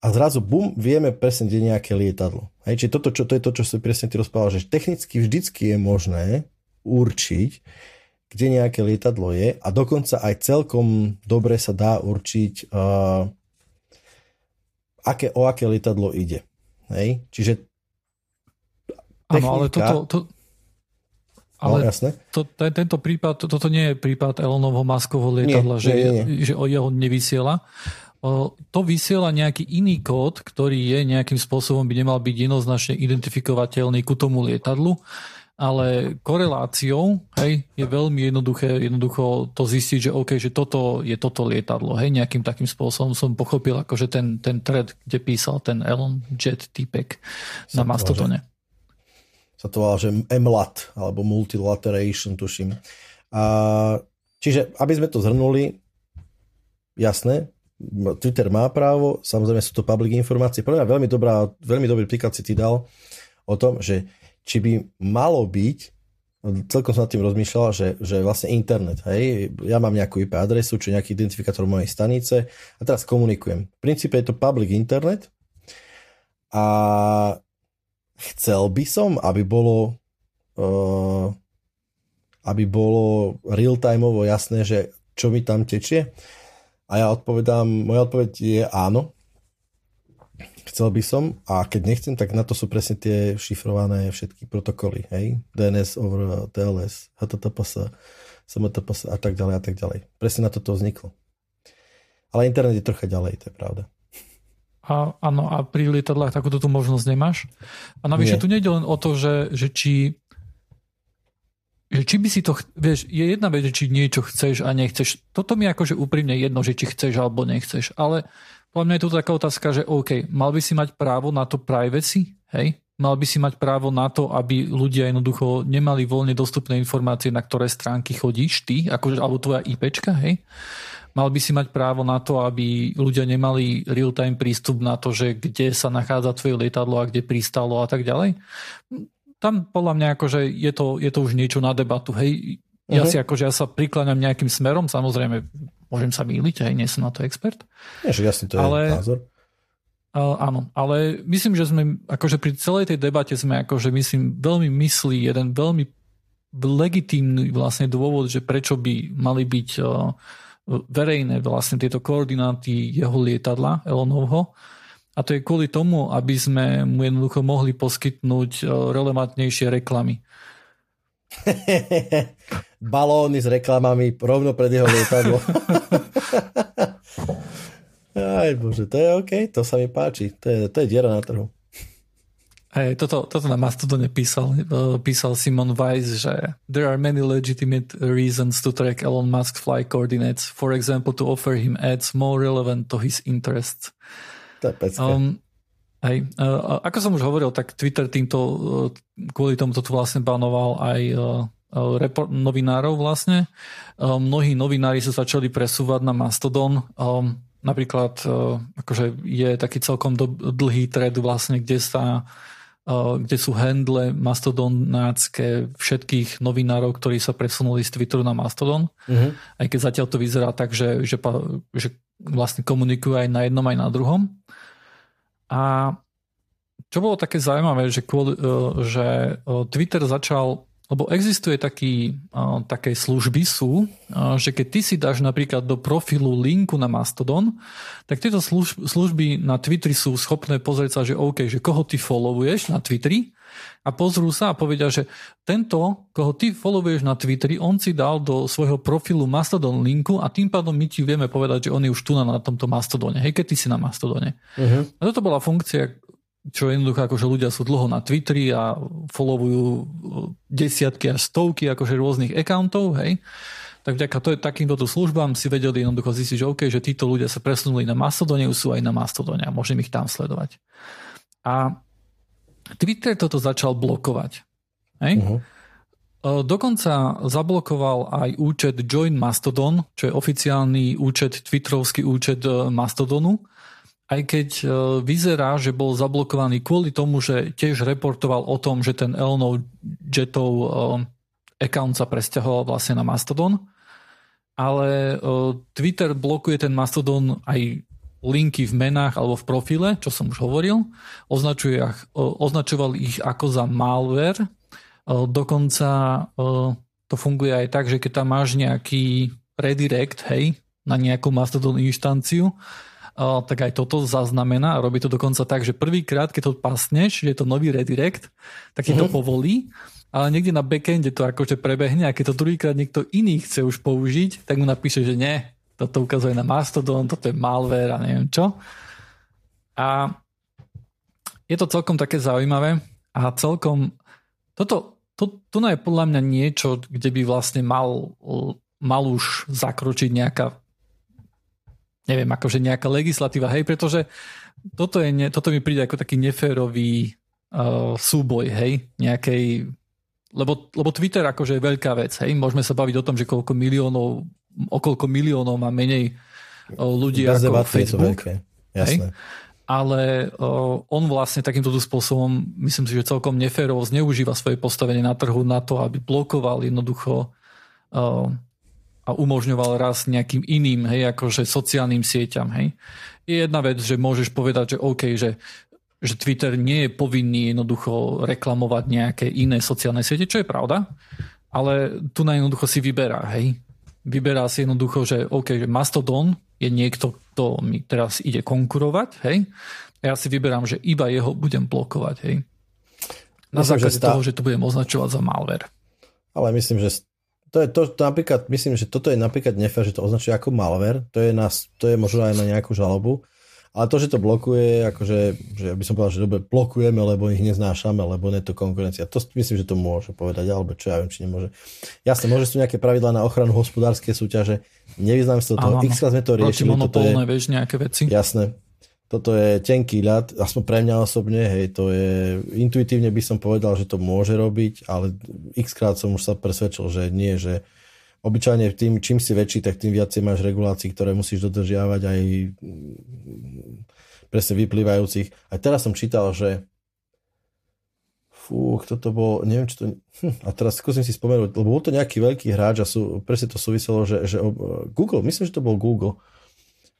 a zrazu bum, vieme presne, kde je nejaké lietadlo. Hej, čiže toto, čo, to je to, čo si presne ty rozprával, že technicky vždycky je možné určiť, kde nejaké lietadlo je, a dokonca aj celkom dobre sa dá určiť uh, aké, o aké lietadlo ide. Hej? Čiže technika... Áno, ale toto... To, ale no, jasné. To, to, tento prípad, to, toto nie je prípad Elonovho Muskovho lietadla, nie, že, nie, nie. že jeho nevysiela. O, to vysiela nejaký iný kód, ktorý je nejakým spôsobom, by nemal byť jednoznačne identifikovateľný ku tomu lietadlu, ale koreláciou, hej, je veľmi jednoduché jednoducho to zistiť, že OK, že toto je toto lietadlo, hej, nejakým takým spôsobom som pochopil akože ten, ten thread, kde písal ten Elon Jet týpek na Mastodone. Sa to volá, že em lat, alebo multilateration, tuším. A, čiže, aby sme to zhrnuli, jasné, Twitter má právo, samozrejme sú to public informácie. Pre mňa veľmi dobrá, veľmi dobrý príklad si ty dal o tom, že či by malo byť, celkom som nad tým rozmýšľal, že, že vlastne internet, hej, ja mám nejakú í pé adresu, či nejaký identifikátor mojej stanice, a teraz komunikujem. V princípe je to public internet, a chcel by som, aby bolo uh, aby bolo real-timeovo jasné, že čo mi tam tečie, a ja odpovedám, moja odpoveď je áno. Chcel by som, a keď nechcem, tak na to sú presne tie šifrované všetky protokoly, hej? dé en es over té el es, há té té pé es, es em té pé es a tak ďalej a tak ďalej. Presne na to to vzniklo. Ale internet je trocha ďalej, to je pravda. A, áno, a pri lietadlách takúto tú možnosť nemáš. A navyše tu nejde len o to, že, že či že či by si to, vieš, je jedna vec, či niečo chceš a nechceš. Toto mi akože úprimne jedno, že či chceš alebo nechceš, ale podľa mňa je tu taká otázka, že OK, mal by si mať právo na to privacy, hej? Mal by si mať právo na to, aby ľudia jednoducho nemali voľne dostupné informácie, na ktoré stránky chodíš ty, akože, alebo tvoja IPčka, hej? Mal by si mať právo na to, aby ľudia nemali real-time prístup na to, že kde sa nachádza tvoje lietadlo a kde pristalo a tak ďalej. Tam podľa mňa akože je to, je to už niečo na debatu, hej? Ja uh-huh. si akože, ja sa prikláňam nejakým smerom, samozrejme, môžem sa mýliť, hej, nie som na to expert. Ježi, jasný, to ale, je názor. Uh, áno, ale myslím, že sme, akože pri celej tej debate sme, akože myslím, veľmi myslí jeden veľmi legitímny vlastne dôvod, že prečo by mali byť uh, verejné vlastne tieto koordináty jeho lietadla, Elonovho. A to je kvôli tomu, aby sme mu jednoducho mohli poskytnúť uh, relevantnejšie reklamy. Balóny s reklamami rovno pred jeho lietadlo. Aj bože, to je OK, to sa mi páči, to je, to je diera na trhu. Hey, toto, toto na Mastodone písal, písal Simon Weiss, že there are many legitimate reasons to track Elon Musk's flight coordinates, for example to offer him ads more relevant to his interests. To je pecka. Um, Hej. Ako som už hovoril, tak Twitter týmto, kvôli tomuto tu vlastne banoval aj report, novinárov vlastne. Mnohí novinári sa začali presúvať na Mastodon. Napríklad akože je taký celkom dlhý thread vlastne, kde, sa, kde sú handle mastodonácké všetkých novinárov, ktorí sa presunuli z Twitteru na Mastodon. Uh-huh. Aj keď zatiaľ to vyzerá tak, že, že, že vlastne komunikujú aj na jednom, aj na druhom. A čo bolo také zaujímavé, že, že Twitter začal, lebo existuje taký, také služby sú, že keď ty si dáš napríklad do profilu linku na Mastodon, tak tieto služby, služby na Twitteri sú schopné pozrieť sa, že OK, že koho ty followuješ na Twitteri a pozrú sa a povedia, že tento, koho ty followuješ na Twitteri, on si dal do svojho profilu Mastodon linku a tým pádom my ti vieme povedať, že on je už tu na, na tomto Mastodone. Hej, keď ty si na Mastodone. Uh-huh. A toto bola funkcia, čo jednoducho, akože ľudia sú dlho na Twitteri a followujú desiatky až stovky akože rôznych accountov, hej. Tak vďaka to, takýmto službám si vedeli jednoducho zistiť, že OK, že títo ľudia sa presunuli na Mastodone, už sú aj na Mastodone a môžem ich tam sledovať. A Twitter toto začal blokovať, hej. Uh-huh. Dokonca zablokoval aj účet Join Mastodon, čo je oficiálny účet, twitterovský účet Mastodonu, aj keď vyzerá, že bol zablokovaný kvôli tomu, že tiež reportoval o tom, že ten Elonov jetov account sa presťahoval vlastne na Mastodon. Ale Twitter blokuje ten Mastodon aj linky v menách alebo v profile, čo som už hovoril. Označuje, označoval ich ako za malware. Dokonca to funguje aj tak, že keď tam máš nejaký redirect, hej, na nejakú Mastodon inštanciu, tak aj toto zaznamená a robí to dokonca tak, že prvýkrát, keď to pasneš, že je to nový redirect, tak ti to povolí, ale niekde na backende to akože prebehne a keď to druhýkrát niekto iný chce už použiť, tak mu napíše, že nie, toto ukazuje na Mastodon, toto je malware a neviem čo. A je to celkom také zaujímavé a celkom toto, to, to je podľa mňa niečo, kde by vlastne mal, mal už zakročiť nejaká neviem, akože nejaká legislatíva, hej, pretože toto, je ne, toto mi príde ako taký neférový uh, súboj, hej, nejakej, lebo, lebo Twitter akože je veľká vec, hej, môžeme sa baviť o tom, že koľko miliónov, okoľko miliónov má menej uh, ľudí bez ako Facebook, hej, ale uh, on vlastne takýmto spôsobom, myslím si, že celkom neférovo zneužíva svoje postavenie na trhu na to, aby blokoval jednoducho uh, a umožňoval raz nejakým iným, hej, akože sociálnym sieťam, hej. Je jedna vec, že môžeš povedať, že OK, že, že Twitter nie je povinný jednoducho reklamovať nejaké iné sociálne siete, čo je pravda, ale tu najjednoducho si vyberá, hej. Vyberá si jednoducho, že OK, že Mastodon je niekto, kto mi teraz ide konkurovať, hej. Ja si vyberám, že iba jeho budem blokovať, hej. Na myslím, základe že tá... toho, že to budem označovať za malware. Ale myslím, že to je to, to napríklad, myslím, že toto je napríklad nefér, že to označuje ako malware, to je, na, to je možno aj na nejakú žalobu, ale to, že to blokuje, akože, že by som povedal, že dobre, blokujeme, lebo ich neznášame, lebo nie je to konkurencia. To myslím, že to môže povedať, alebo čo ja viem, či nemôže. Jasne, môže sú nejaké pravidlá na ochranu hospodárskej súťaže, nevyznám sa do toho, x krát sme to riešili. Protimonopolné, vieš, nejaké veci. Jasné. Toto je tenký ľad, aspoň pre mňa osobne, hej, to je, intuitívne by som povedal, že to môže robiť, ale xkrát som už sa presvedčil, že nie, že obyčajne tým, čím si väčší, tak tým viacej máš regulácií, ktoré musíš dodržiavať aj presne vyplývajúcich. Aj teraz som čítal, že fú, kto to bol, neviem, čo to... Hm, a teraz skúsim si spomenúť, lebo bol to nejaký veľký hráč a sú, presne to súviselo, že, že Google, myslím, že to bol Google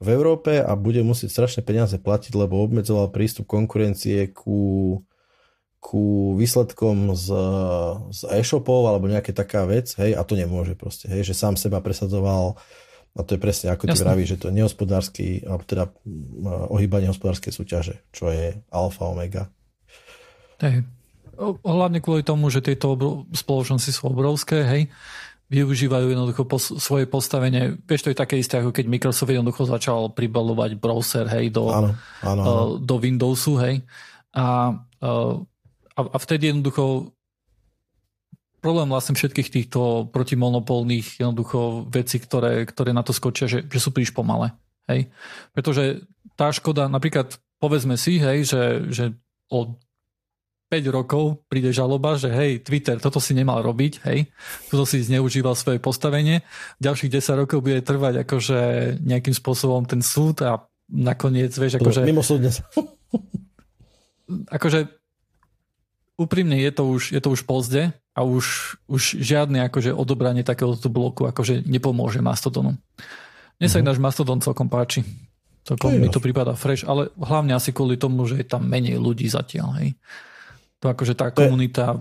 v Európe a bude musieť strašné peniaze platiť, lebo obmedzoval prístup konkurencie ku, ku výsledkom z, z e-shopov alebo nejaká taká vec, hej, a to nemôže proste, hej, že sám seba presadzoval a to je presne, ako ty vravíš, že to je nehospodársky, alebo teda ohýbanie hospodárskej súťaže, čo je alfa, omega. Hej. Hlavne kvôli tomu, že tieto obrov, spoločnosti sú obrovské, hej, využívajú jednoducho pos- svoje postavenie. Vieš, to je také isté, ako keď Microsoft jednoducho začal pribalovať browser, hej, do, áno, áno, áno. Uh, do Windowsu, hej. A, uh, a, a vtedy jednoducho problém vlastne všetkých týchto protimonopolných jednoducho vecí, ktoré, ktoré na to skočia, že, že sú príliš pomalé, hej. Pretože tá škoda, napríklad povedzme si, hej, že, že od päť rokov príde žaloba, že hej, Twitter, toto si nemal robiť, hej, toto si zneužíval svoje postavenie. Ďalších desať rokov bude trvať akože nejakým spôsobom ten súd a nakoniec, vieš, akože... Mimosúdne. Akože úprimne je to už, je to už pozde a už, už žiadne akože odobranie takéhoto bloku akože nepomôže Mastodonu. Mne sa ináč Mastodon celkom páči. Celkom mi to prípada fresh, ale hlavne asi kvôli tomu, že je tam menej ľudí zatiaľ, hej. To akože tá komunita...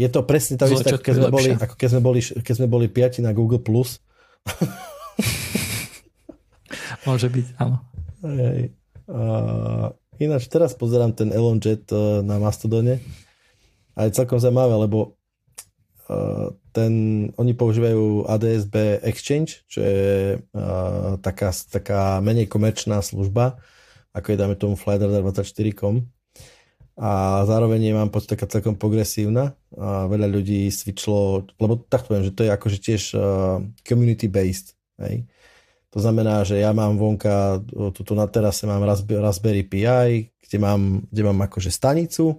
Je to presne tak, keď sme boli, ako keď sme boli, keď sme boli piati na Google Plus. Môže byť, áno. Uh, ináč teraz pozerám ten Elon Jet uh, na Mastodone a je celkom zaujímavé, lebo uh, ten, oni používajú á dé es bé Exchange, čo je uh, taká, taká menej komerčná služba, ako je dáme tomu flight radar dvadsaťštyri bodka com. A zároveň je, mám pocit, taká celkom progresívna a veľa ľudí switchlo, lebo tak poviem, že to je akože tiež community based, hej? To znamená, že ja mám vonka tuto na terase mám Raspberry Pi, kde mám, kde mám akože stanicu,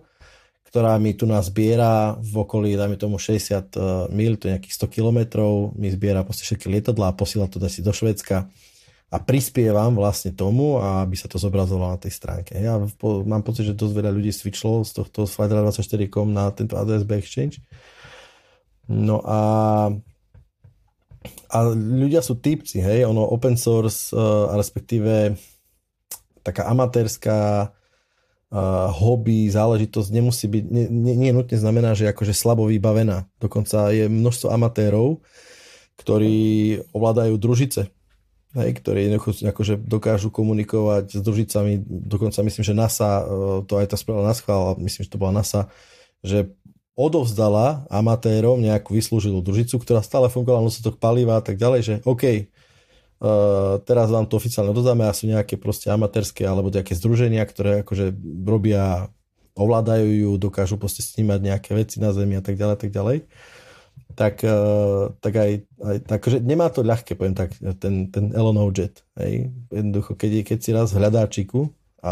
ktorá mi tu nás zbiera v okolí, dajme tomu šesťdesiat mil, to je nejakých sto kilometrov, mi zbiera proste všetky lietadlá a posiela to asi do Švédska. A prispievam vlastne tomu, aby sa to zobrazovalo na tej stránke. Ja po, mám pocit, že dosť veľa ľudí switchlo z tohto flight radar dvadsaťštyri bodka com na tento á dé es bé Exchange. No a, a ľudia sú týpci, hej, ono open source, uh, respektíve taká amatérska uh, hobby, záležitosť nemusí byť, nie, nie, nie nutne znamená, že akože slabo vybavená. Dokonca je množstvo amatérov, ktorí ovládajú družice. Hej, ktorí akože dokážu komunikovať s družicami, dokonca myslím, že NASA, to aj tá spravila naschvál, myslím, že to bola NASA, že odovzdala amatérom nejakú vyslúžilú družicu, ktorá stále fungovala nosotok paliva a tak ďalej, že OK, uh, teraz vám to oficiálne odozdáme a sú nejaké proste amatérske alebo nejaké združenia, ktoré akože robia, ovládajú ju, dokážu proste snímať nejaké veci na Zemi a tak ďalej, tak ďalej. Tak, tak aj, aj takže nemá to ľahké, poviem tak, ten, ten Elonov Jet. Hej. Jednoducho, keď, je, keď si raz v hľadáčiku a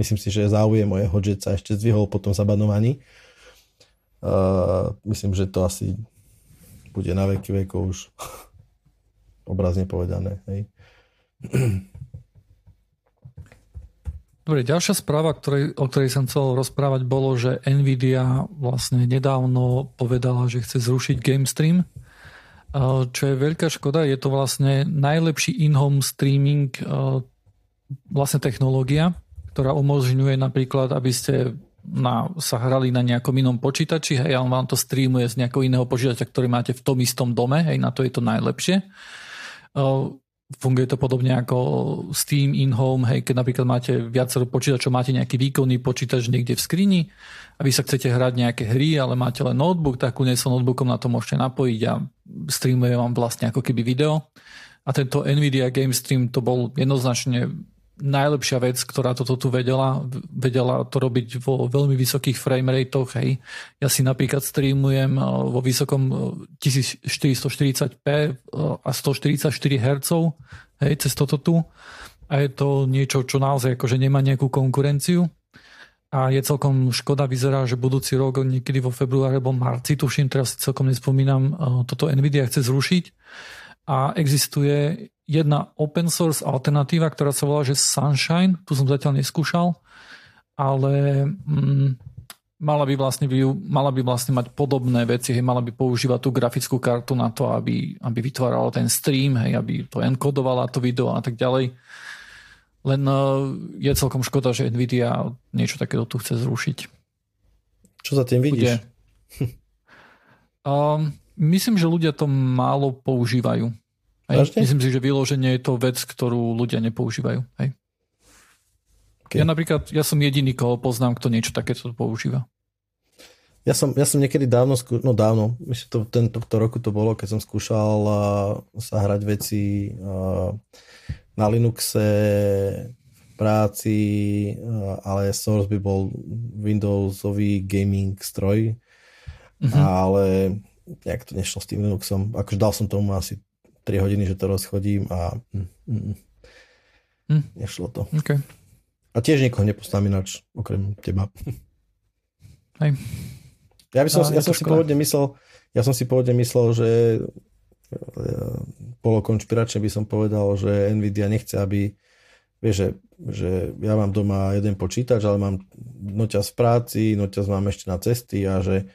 myslím si, že záujem o jeho Jet sa ešte zdvihol po tom zabanovaní. Uh, myslím, že to asi bude na veky vekov už obrazne povedané. Hej. Dobre, ďalšia správa, ktorej, o ktorej som chcel rozprávať, bolo, že Nvidia vlastne nedávno povedala, že chce zrušiť GameStream, čo je veľká škoda. Je to vlastne najlepší in-home streaming vlastne technológia, ktorá umožňuje napríklad, aby ste na, sa hrali na nejakom inom počítači, hej, a on vám to streamuje z nejakého iného počítača, ktorý máte v tom istom dome, hej, na to je to najlepšie. Funguje to podobne ako Steam in-home, hej, keď napríklad máte viacero počítačov, máte nejaký výkonný počítač niekde v skrini a vy sa chcete hrať nejaké hry, ale máte len notebook, tak nie sa notebookom na to môžete napojiť a streamuje vám vlastne ako keby video. A tento Nvidia GameStream to bol jednoznačne najlepšia vec, ktorá toto tu vedela, vedela to robiť vo veľmi vysokých frameratoch, hej. Ja si napríklad streamujem vo vysokom tisícštyristoštyridsaťpé a stoštyridsaťštyri hertz, hej, cez toto tu. A je to niečo, čo naozaj akože nemá nejakú konkurenciu. A je celkom škoda, vyzerá, že budúci rok, niekedy vo februári alebo marci, tuším, teraz celkom nespomínam, toto Nvidia chce zrušiť. A existuje jedna open source alternatíva, ktorá sa volá, že Sunshine. Tu som zatiaľ neskúšal, ale mm, mala, by vlastne, mala by vlastne mať podobné veci. Hej, mala by používať tú grafickú kartu na to, aby, aby vytvárala ten stream, hej, aby to enkodovala to video a tak ďalej. Len je celkom škoda, že Nvidia niečo takéto tu chce zrušiť. Čo za tým vidíš? Um, Myslím, že ľudia to málo používajú. Myslím si, že vyloženie je to vec, ktorú ľudia nepoužívajú. Hej. Okay. Ja napríklad, ja som jediný, koho poznám, kto niečo takéto používa. Ja som, ja som niekedy dávno, skú... no dávno, myslím, to, tento to roku to bolo, keď som skúšal uh, sa hrať veci uh, na Linuxe, práci, uh, ale source by bol Windowsový gaming stroj, uh-huh. ale nejak to nešlo s tým Linuxom. Akože dal som tomu asi tri hodiny, že to rozchodím a mm, mm, mm. nešlo to. Okay. A tiež niekoho nepoznám ináč, okrem teba. Hej. Ja by som, ja som si pôvodne myslel, ja som si pôvodne myslel, že polokonšpiračne by som povedal, že Nvidia nechce, aby vieš, že, že ja mám doma jeden počítač, ale mám noťaz v práci, noťaz mám ešte na cesty a že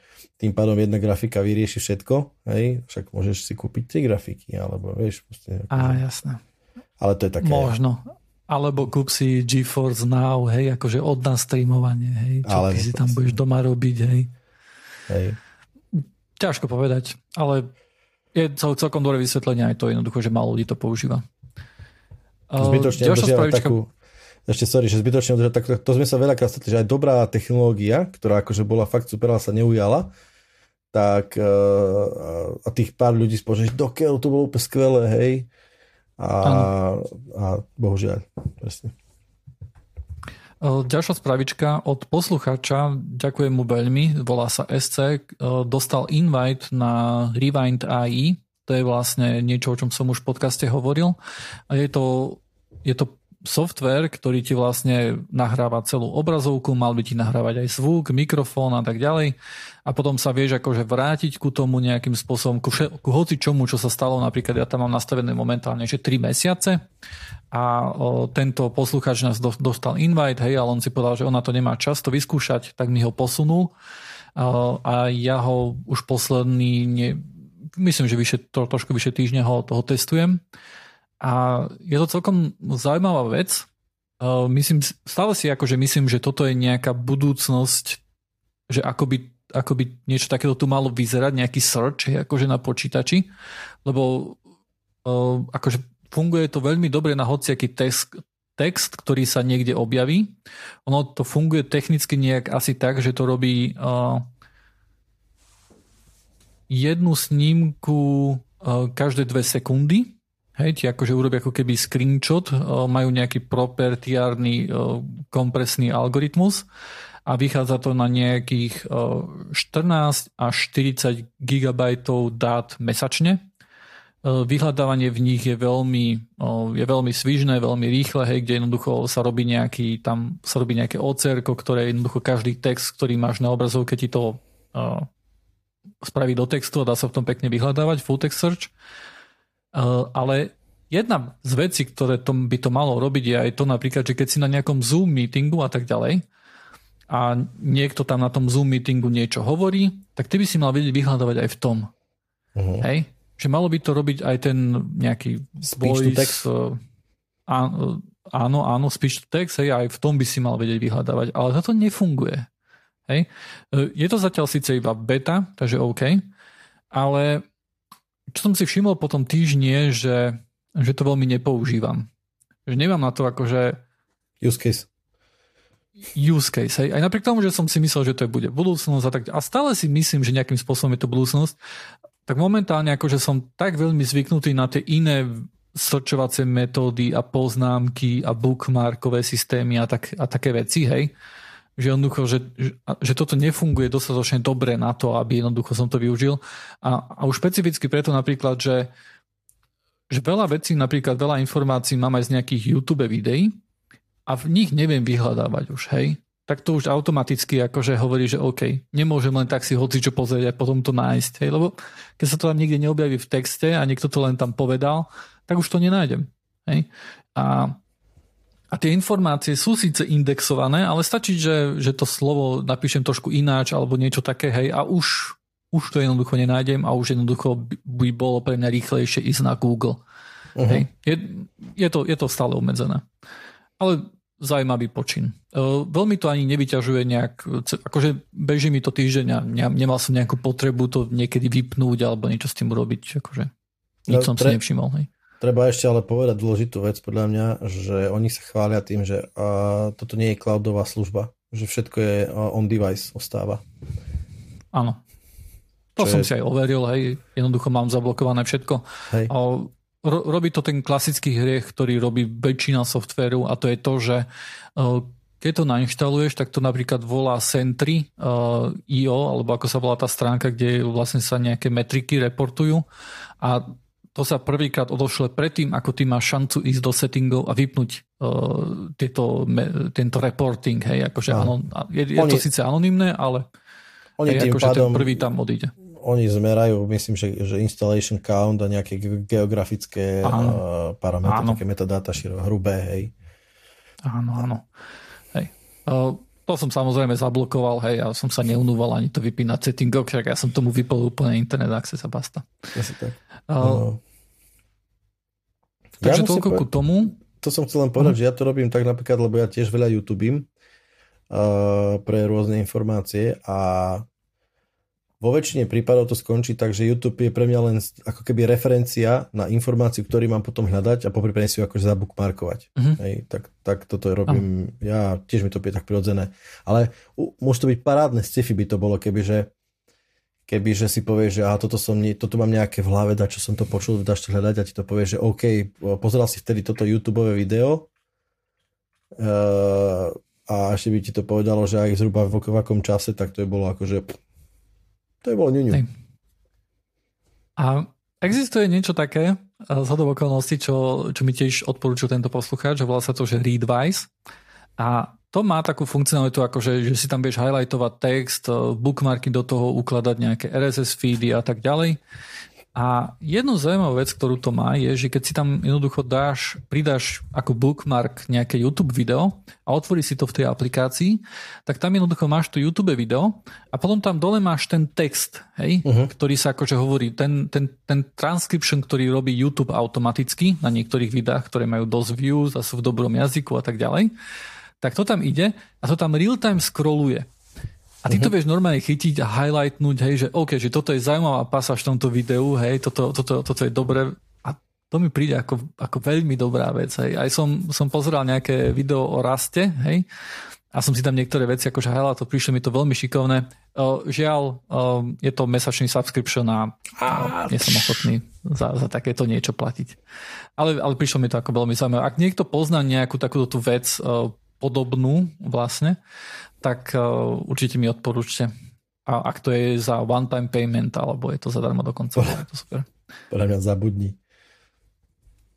tým pádom jedna grafika vyrieši všetko, hej? Však môžeš si kúpiť tri grafiky, alebo vieš... Proste, á, jasné. Ale to je také... Možno. Alebo kúp si GeForce Now, hej, akože od nás streamovanie, hej, čo ale, ty si tam budeš doma robiť, hej. Hej. Ťažko povedať, ale je celkom dobré vysvetlenie aj to jednoducho, že málo ľudí to používa. Zbytočne udržiava takú... Ešte sorry, že zbytočne udržiava takú... To sme sa veľakrát stretli, že aj dobrá technológia, ktorá akože bola fakt super, ale sa neujala, tak a tých pár ľudí spoločne, že dokiaľ to bolo úplne skvelé, hej. A, a bohužiaľ, presne. Ďalšia spravička od poslucháča, ďakujem mu veľmi, volá sa es cé, dostal invite na Rewind á í, to je vlastne niečo, o čom som už v podcaste hovoril. A je to, je to software, ktorý ti vlastne nahráva celú obrazovku, mal by ti nahrávať aj zvuk, mikrofón a tak ďalej. A potom sa vieš akože vrátiť ku tomu nejakým spôsobom, ku, vše, ku hoci čomu, čo sa stalo. Napríklad ja tam mám nastavené momentálne že tri mesiace a o, tento poslucháč nás do, dostal invite, hej, ale on si povedal, že ona to nemá čas to vyskúšať, tak mi ho posunul. O, a ja ho už posledný... Ne, myslím, že vyše, to, trošku vyše týždňa ho toho testujem. A je to celkom zaujímavá vec. Myslím, stále si akože myslím, že toto je nejaká budúcnosť, že ako by, ako by niečo takéto tu malo vyzerať, nejaký search akože na počítači, lebo akože funguje to veľmi dobre na hociaký text, text, ktorý sa niekde objaví. Ono to funguje technicky nejak asi tak, že to robí jednu snímku každé dve sekundy. Hej, ti akože urobia ako keby screenshot, majú nejaký proprietárny kompresný algoritmus a vychádza to na nejakých štrnásť až štyridsať gigabajtov dát mesačne. Vyhľadávanie v nich je veľmi, je veľmi svižné, veľmi rýchle, hej, kde jednoducho sa robí nejaký, tam sa robí nejaké océrko, ktoré jednoducho každý text, ktorý máš na obrazovke, ti to spraví do textu a dá sa v tom pekne vyhľadávať, full text search. Ale jedna z vecí, ktoré to by to malo robiť, je aj to napríklad, že keď si na nejakom Zoom meetingu a tak ďalej a niekto tam na tom Zoom meetingu niečo hovorí, tak ty by si mal vedieť vyhľadávať aj v tom. Uh-huh. Hej? Že malo by to robiť aj ten nejaký speech voice, to text. Áno, áno, speech to text, hej, aj v tom by si mal vedieť vyhľadávať, ale to nefunguje. Hej? Je to zatiaľ síce iba beta, takže OK, ale čo som si všimol po tom týždni, že že to veľmi nepoužívam. Že nemám na to akože... Use case. Use case. Hej. Aj napriek tomu, že som si myslel, že to bude budúcnosť a tak. A stále si myslím, že nejakým spôsobom je to budúcnosť. Tak momentálne akože som tak veľmi zvyknutý na tie iné sorčovacie metódy a poznámky a bookmarkové systémy a, tak, a také veci, hej. Že jednoducho, že, že toto nefunguje dostatočne dobre na to, aby jednoducho som to využil. A, a už špecificky preto napríklad, že, že veľa vecí, napríklad veľa informácií mám aj z nejakých YouTube videí a v nich neviem vyhľadávať už, hej. Tak to už automaticky akože hovorí, že OK, nemôžem len tak si hoci čo pozrieť a potom to nájsť, hej. Lebo keď sa to tam niekde neobjaví v texte a niekto to len tam povedal, tak už to nenájdem, hej. A A tie informácie sú síce indexované, ale stačí, že, že to slovo napíšem trošku ináč alebo niečo také, hej, a už, už to jednoducho nenájdem a už jednoducho by bolo pre mňa rýchlejšie ísť na Google. Uh-huh. Hej. Je, je, to, je to stále obmedzené. Ale zaujímavý počin. Veľmi to ani nevyťažuje nejak, akože beží mi to týždeň, ja nemal som nejakú potrebu to niekedy vypnúť alebo niečo s tým urobiť, akože nič som si nevšimol, hej. Treba ešte ale povedať dôležitú vec, podľa mňa, že oni sa chvália tým, že uh, toto nie je cloudová služba, že všetko je uh, on device, ostáva. Áno. To Čo som je... si aj overil, hej, jednoducho mám zablokované všetko. Hej. Uh, ro- robí to ten klasický hriech, ktorý robí väčšina softvéru, a to je to, že uh, keď to nainštaluješ, tak to napríklad volá Sentry uh, í ó, alebo ako sa volá tá stránka, kde vlastne sa nejaké metriky reportujú, a to sa prvýkrát odošle predtým, ako ty máš šancu ísť do settingov a vypnúť uh, tieto, me, tento reporting. Hej, akože anon, je, je oni, to síce anonymné, ale oni hej, akože pádom, ten prvý tam odíde. Oni zmerajú, myslím, že, že installation count a nejaké geografické uh, parametre, také metadáta širo, hrubé. Hej. Áno, áno. Hej. Uh, to som samozrejme zablokoval, hej, ja som sa neunúval ani to vypínať settingov, však ja som tomu vypol úplne internet access a basta. Asi tak. Uh, takže ja toľko ku tomu. To som chcel len povedať, uh-huh. že ja to robím tak napríklad, lebo ja tiež veľa YouTubím uh, pre rôzne informácie a vo väčšine prípadov to skončí tak, že YouTube je pre mňa len ako keby referencia na informáciu, ktorú mám potom hľadať a poprípadne si ju akože zabookmarkovať. Uh-huh. Hej, tak, tak toto robím. Uh-huh. Ja tiež mi to je tak prirodzené. Ale uh, môže to byť parádne sci-fi by to bolo, kebyže kebyže si povieš, že aha, toto, som, toto mám nejaké v hlave, dačo som to počul, dáš to hľadať a ti to povieš, že OK, pozeral si vtedy toto YouTubeové video uh, a ešte by ti to povedalo, že aj zhruba v akom čase, tak to je bolo akože to je bolo ňuňu. A existuje niečo také z hodou okolností, čo, čo mi tiež odporúčil tento poslucháč, že volá sa to, že Readwise a to má takú funkcionalitu, akože, že si tam vieš highlightovať text, bookmarky do toho, ukladať nejaké er es es feedy a tak ďalej. A jednu zaujímavú vec, ktorú to má, je, že keď si tam jednoducho dáš, pridáš ako bookmark nejaké YouTube video a otvoríš si to v tej aplikácii, tak tam jednoducho máš to YouTube video a potom tam dole máš ten text, hej, uh-huh. ktorý sa akože hovorí, ten, ten, ten transcription, ktorý robí YouTube automaticky na niektorých videách, ktoré majú dosť views a sú v dobrom jazyku a tak ďalej. Tak to tam ide a to tam real-time scrolluje. A ty to vieš normálne chytiť a highlightnúť, hej, že OK, že toto je zaujímavá pasáž v tomto videu, hej, toto, toto, toto je dobré. A to mi príde ako, ako veľmi dobrá vec, hej. Aj som, som pozeral nejaké video o raste, hej, a som si tam niektoré veci akože highlightoval, prišlo mi to veľmi šikovné. Žiaľ, je to mesačný subscription a nie som ochotný za, za takéto niečo platiť. Ale, ale prišlo mi to ako veľmi zaujímavé. Ak niekto pozná nejakú takúto tú vec, podobnú vlastne, tak uh, určite mi odporúčte. A ak to je za one-time payment, alebo je to zadarmo dokonca, je to super. Podľa mňa zabudni.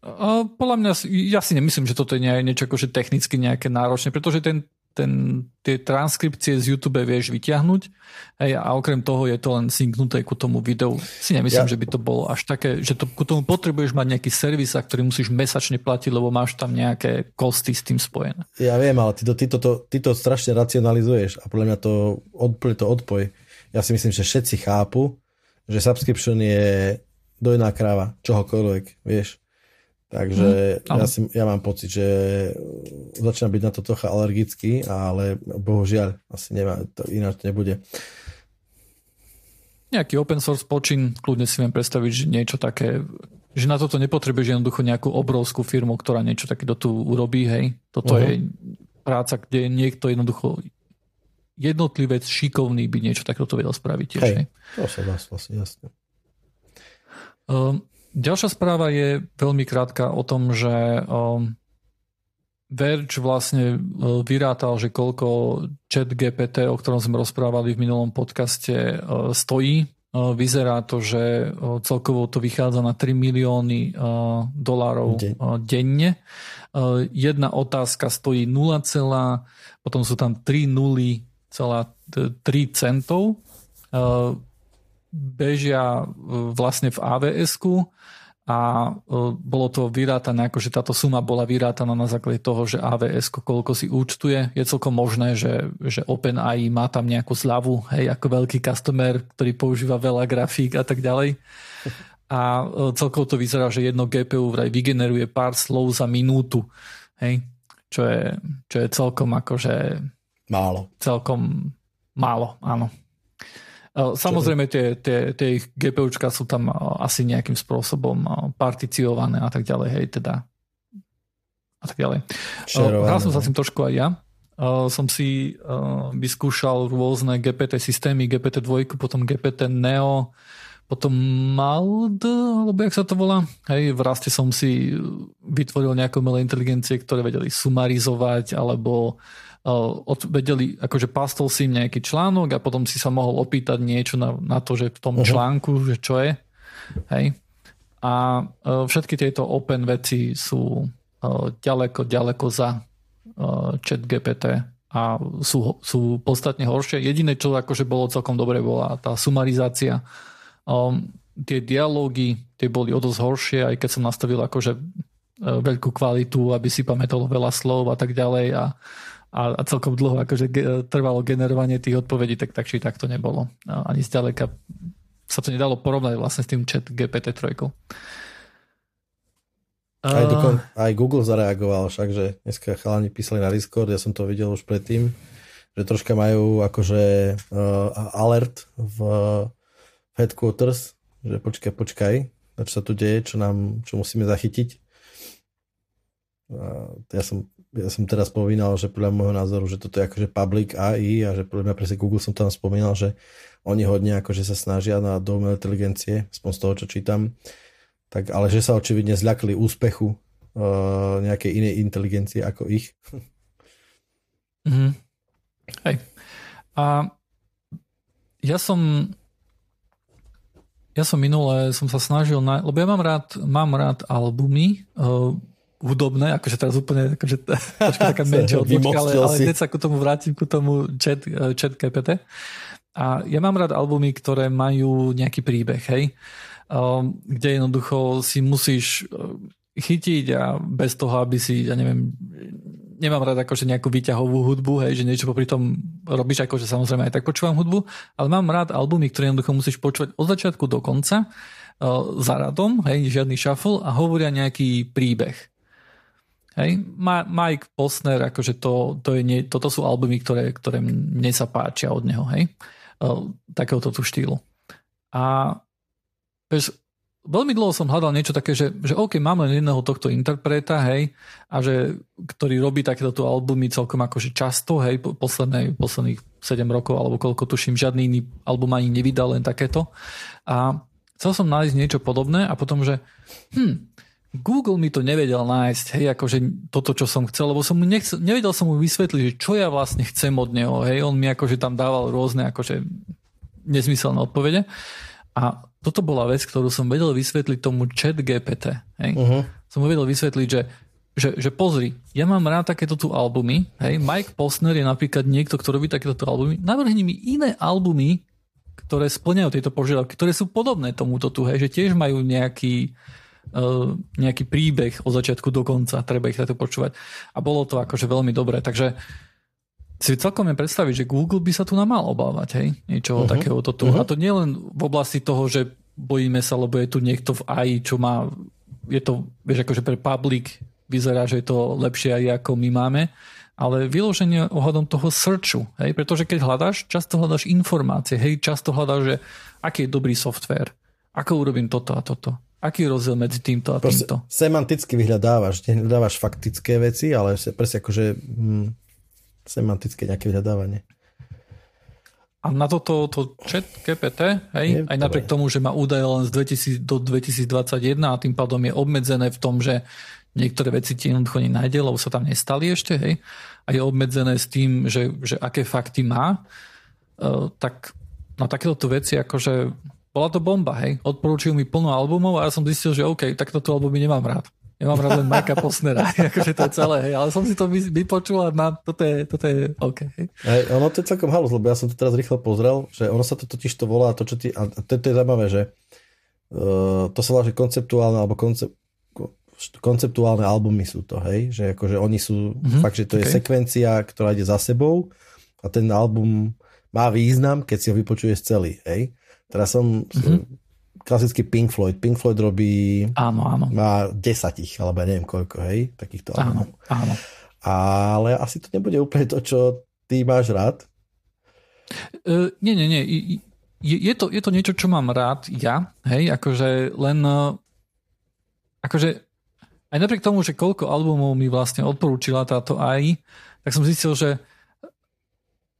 Uh, podľa mňa, ja si nemyslím, že toto je niečo akože technicky nejaké náročné, pretože ten, ten, tie transkripcie z YouTube vieš vyťahnuť, hej, a okrem toho je to len synknuté ku tomu videu. Si nemyslím, ja. že by to bolo až také, že to, ku tomu potrebuješ mať nejaký servis, a ktorý musíš mesačne platiť, lebo máš tam nejaké kosty s tým spojené. Ja viem, ale ty to, ty to, ty to strašne racionalizuješ a podľa mňa to, odpoj, to odpoj. Ja si myslím, že všetci chápu, že subscription je dojná kráva, čohokoľvek, vieš. Takže mm, ja, si, ja mám pocit, že začínam byť na to trocha alergický, ale bohužiaľ asi nemá, to ináč nebude. Nejaký open source počin, kľudne si viem predstaviť, že niečo také Že na toto nepotrebuješ jednoducho nejakú obrovskú firmu, ktorá niečo takéto tu urobí, hej. Toto uh-huh. je práca, kde niekto jednoducho jednotlivec šikovný by niečo takéto vedel spraviť tiež, hej. hej. To sa dá vlastne, jasne. Um, ďalšia správa je veľmi krátka o tom, že um, Verge vlastne vyrátal, že koľko ChatGPT, o ktorom sme rozprávali v minulom podcaste, uh, stojí. Vyzerá to, že celkovo to vychádza na tri milióny uh, dolárov Deň. uh, denne. Uh, jedna otázka stojí nula, potom sú tam tri nuly celá tri centov. Uh, bežia uh, vlastne v á vé esku a uh, bolo to vyrátané, akože táto suma bola vyrátaná na základe toho, že á vé esko koľko si účtuje. Je celkom možné, že, že OpenAI má tam nejakú zľavu, hej, ako veľký customer, ktorý používa veľa grafík a tak ďalej. A uh, celkovo to vyzerá, že jedno gé pé ú vraj vygeneruje pár slov za minútu, hej, čo je, čo je celkom akože... Málo. Celkom málo, áno. Samozrejme, tie, tie, tie ich GPUčka sú tam asi nejakým spôsobom particiované a tak ďalej, hej, teda. A tak ďalej. Hral som sa s tým trošku aj ja. Som si vyskúšal rôzne gé pé té systémy, gé pé té dva, potom gé pé té Neo, potom Mald, alebo jak sa to volá. Hej, v raste som si vytvoril nejaké umelé inteligencie, ktoré vedeli sumarizovať, alebo vedeli, akože pastol si im nejaký článok a potom si sa mohol opýtať niečo na, na to, že v tom uh-huh. článku, že čo je. Hej. A uh, všetky tieto open veci sú uh, ďaleko, ďaleko za uh, ChatGPT a sú, sú podstatne horšie. Jediné, čo akože bolo celkom dobre, bola tá sumarizácia. Um, tie dialógy, tie boli o dosť horšie, aj keď som nastavil akože uh, veľkú kvalitu, aby si pamätalo veľa slov a tak ďalej a a celkom dlho akože trvalo generovanie tých odpovedí, tak tak či tak to nebolo. Ani zďaleka sa to nedalo porovnať vlastne s tým ChatGPT tri. Aj, dokon, aj Google zareagoval však, že dneska chalani písali na Discord, ja som to videl už predtým, že troška majú akože uh, alert v uh, headquarters, že počkaj, počkaj, čo sa tu deje, čo nám, čo musíme zachytiť. Uh, ja som Ja som teraz spomínal, že podľa môjho názoru, že toto je akože public á í a že podľa mňa presne Google som tam spomínal, že oni hodne akože sa snažia na umelej inteligencie, aspoň z toho, čo čítam, tak, ale že sa očividne zľakli úspechu uh, nejakej inej inteligencie ako ich. Mm-hmm. Hej. A ja som ja som minule som sa snažil, na, lebo ja mám rád, mám rád albumy, uh, hudobné, akože teraz úplne akože, taká menšia odločka, ale, ale dnes sa k tomu vrátim, k tomu ChatGPT. A ja mám rád albumy, ktoré majú nejaký príbeh, hej? Um, kde jednoducho si musíš chytiť a bez toho, aby si, ja neviem, nemám rád akože nejakú výťahovú hudbu, hej, že niečo popri tom robíš, akože samozrejme aj tak počúvam hudbu, ale mám rád albumy, ktoré jednoducho musíš počúvať od začiatku do konca, uh, za radom, hej, žiadny shuffle a hovoria nejaký príbeh. Hej. Mike Posner, akože to, to je nie, toto sú albumy, ktoré, ktoré mne sa páčia od neho, hej. Takéhoto tu štýlu. A vieš, veľmi dlho som hľadal niečo také, že, že OK, mám len jedného tohto interpreta, hej, a že, ktorý robí takéto albumy celkom akože často, hej, posledné, posledných sedem rokov, alebo koľko tuším, žiadny iný album ani nevydal, len takéto. A chcel som nájsť niečo podobné a potom, že hm, Google mi to nevedel nájsť, hej, akože toto, čo som chcel, lebo som mu nechcel, nevedel som mu vysvetliť, že čo ja vlastne chcem od neho, hej, on mi akože tam dával rôzne akože nezmyselné odpovede a toto bola vec, ktorú som vedel vysvetliť tomu ChatGPT, hej, uh-huh. som mu vedel vysvetliť, že, že, že pozri, ja mám rád takéto tu albumy, hej, Mike Posner je napríklad niekto, kto robí takéto tu albumy, navrhni mi iné albumy, ktoré splňajú tieto požiadavky, ktoré sú podobné tomuto tu, hej, že tiež majú nejaký nejaký príbeh od začiatku do konca, treba ich takto počúvať. A bolo to akože veľmi dobré, takže si celkom je predstaviť, že Google by sa tu nám mal obávať, hej, niečoho uh-huh. takého toto. Uh-huh. A to nie len v oblasti toho, že bojíme sa, lebo je tu niekto v á í, čo má, je to, vieš, akože pre public vyzerá, že je to lepšie aj ako my máme, ale vyloženie ohľadom toho searchu, hej, pretože keď hľadáš, často hľadáš informácie, hej, často hľadáš, že aký je dobrý softvér, ako urobím toto a toto. Aký rozdiel medzi týmto a proste týmto? Semanticky vyhľadávaš, nevyhľadávaš faktické veci, ale presne akože hm, semantické nejaké vyhľadávanie. A na toto to ChatGPT, hej, aj napriek tomu, že má údaje len z dvetisíc do dvetisícdvadsaťjeden a tým pádom je obmedzené v tom, že niektoré veci ti jednoducho nenájde, lebo sa tam nestali ešte, hej, a je obmedzené s tým, že, že aké fakty má, uh, tak na takéto veci akože bola to bomba, hej. Odporúčujú mi plno albumov a ja som zistil, že OK, takto tu albumy nemám rád. Nemám rád len Mikea Posnera, akože to je celé, hej, ale som si to vypočul a na, toto, je, toto je OK. Hej. Hej, ono to je celkom halus, lebo ja som to teraz rýchlo pozrel, že ono sa to totiž to volá, to čo ty, a to, to je zaujímavé, že uh, to sa volá, že konceptuálne alebo koncept, konceptuálne albumy sú to, hej, že akože oni sú, mm-hmm, fakt, že to okay. je sekvencia, ktorá ide za sebou a ten album má význam, keď si ho vypočuješ celý, hej. Teraz som... Mm-hmm. Klasický Pink Floyd. Pink Floyd robí... Áno, áno. Má desať ich, alebo ja neviem koľko, hej? Takýchto albumov. Áno, áno. Ale asi to nebude úplne to, čo ty máš rád. Uh, nie, nie, nie. Je, je, to, je to niečo, čo mám rád ja, hej? Akože len... Akože aj napriek tomu, že koľko albumov mi vlastne odporúčila táto á í, tak som zistil, že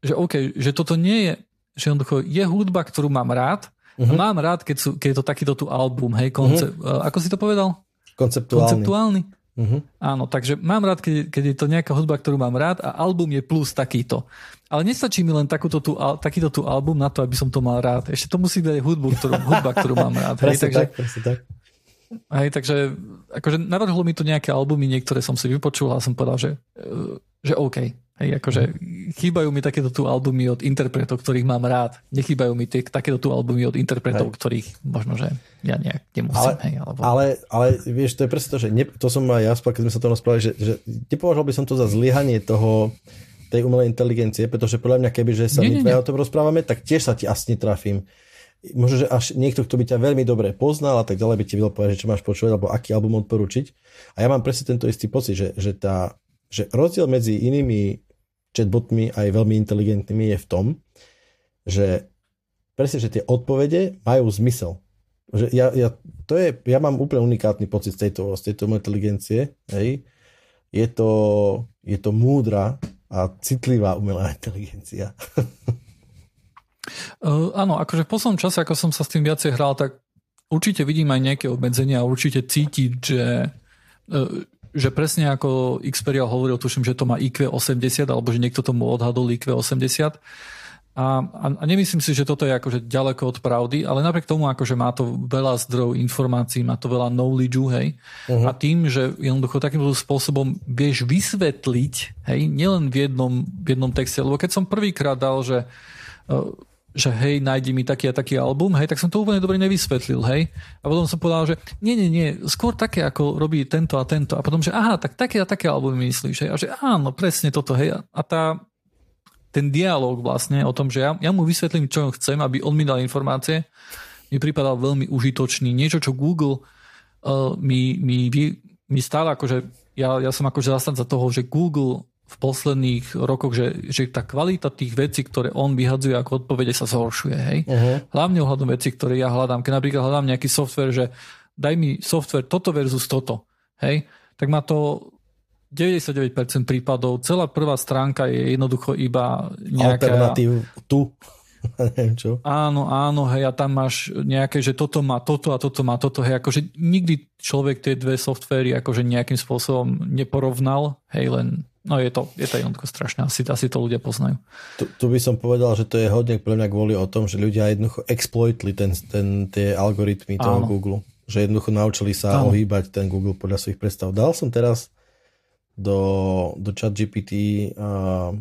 že OK, že toto nie je... Že jednoducho je hudba, ktorú mám rád. Uh-huh. Mám rád, keď, sú, keď je to takýto tu album, hej, konce- uh-huh. ako si to povedal? Konceptuálny. Konceptuálny. Uh-huh. Áno, takže mám rád, keď, keď je to nejaká hudba, ktorú mám rád a album je plus takýto. Ale nestačí mi len takúto tú, takýto tu album na to, aby som to mal rád. Ešte to musí byť hudbu, ktorú, hudba, ktorú mám rád. Hej, takže, tak, tak. Hej, takže akože navrhlo mi to nejaké albumy, niektoré som si vypočul a som povedal, že, že OK. Hej, akože chýbajú mi takéto tu albumy od interpretov, ktorých mám rád. Nechýbajú mi tie, takéto tu albumy od interpretov, hej, ktorých možno, že ja nejak nemusím. Ale, hej, alebo... ale, ale vieš, to je presne to, že ne, to som aj ja spal, keď sme sa to rozprávali, že, že nepovažoval by som to za zlyhanie toho tej umelej inteligencie, pretože podľa mňa, keby že sa nie, my dve o tom rozprávame, tak tiež sa ti asi netrafím. Možno, že až niekto, kto by ťa veľmi dobre poznal a tak ďalej, by ti vedel povedať, že čo máš počúvať alebo aký album odporučiť. A ja mám presne tento istý pocit, že, že tá že rozdiel medzi inými chatbotmi aj veľmi inteligentnými je v tom, že presne, že tie odpovede majú zmysel. Že ja, ja, to je, ja mám úplne unikátny pocit z tejto, z tejto inteligencie. Hej. Je to, je to múdra a citlivá umelá inteligencia. Uh, áno, akože v poslednom čase, ako som sa s tým viacej hral, tak určite vidím aj nejaké obmedzenia a určite cítiť, že... Uh, že presne ako Xperia hovoril, tuším, že to má I Q osemdesiat, alebo že niekto tomu odhadol I Q osemdesiat. A, a, a nemyslím si, že toto je akože ďaleko od pravdy, ale napriek tomu, akože má to veľa zdrojov informácií, má to veľa knowledge-u, hej. Uh-huh. A tým, že jednoducho takýmto spôsobom vieš vysvetliť, hej, nielen v jednom, v jednom texte, lebo keď som prvýkrát dal, že... Uh, že hej, nájdi mi taký a taký album, hej, tak som to úplne dobre nevysvetlil, hej. A potom som povedal, že nie, nie, nie, skôr také, ako robí tento a tento. A potom, že aha, tak také a také albumy myslíš, hej. A že áno, presne toto, hej. A tá, ten dialóg vlastne o tom, že ja, ja mu vysvetlím, čo chcem, aby on mi dal informácie, mi pripadal veľmi užitočný. Niečo, čo Google uh, mi, mi, mi stále akože, ja, ja som akože zastanca toho, že Google v posledných rokoch, že, že tá kvalita tých vecí, ktoré on vyhadzuje ako odpovede, sa zhoršuje. Hej? Uh-huh. Hlavne ohľadom vecí, ktoré ja hľadám. Keď napríklad hľadám nejaký software, že daj mi software toto versus toto, hej? Tak má to deväťdesiatdeväť percent prípadov. Celá prvá stránka je jednoducho iba nejaká... Alternatív tu. Neviem čo. Áno, áno, hej, a tam máš nejaké, že toto má toto a toto má toto, hej, akože nikdy človek tie dve softvery akože nejakým spôsobom neporovnal, hej, len no je to, je to jednoducho strašné, asi, asi to ľudia poznajú. Tu, tu by som povedal, že to je hodne pre mňa kvôli o tom, že ľudia jednoducho exploitli ten, ten, tie algoritmy toho áno. Google, že jednoducho naučili sa áno. ohýbať ten Google podľa svojich predstav. Dal som teraz do, do ChatGPT a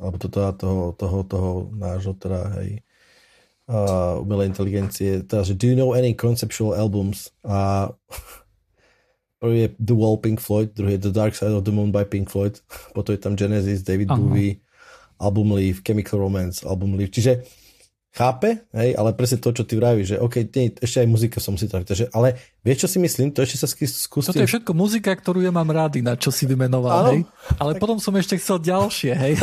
alebo to teda toho, toho, toho nášho teda, hej, uh, umelej inteligencie, teda, že do you know any conceptual albums? A prvý je The Wall Pink Floyd, druhý je The Dark Side of the Moon by Pink Floyd, potom je tam Genesis, David Aha. Bowie, Album Leaf, Chemical Romance, Album Leaf, čiže chápe, hej, ale presne to, čo ty vravíš, že okej, okay, ešte aj muzika som si trafil, takže, ale vieš, čo si myslím? To ešte sa skúsim. Toto je všetko muzika, ktorú ja mám rád, na čo si vymenoval, hej? Ale tak... potom som ešte chcel ďalšie, hej?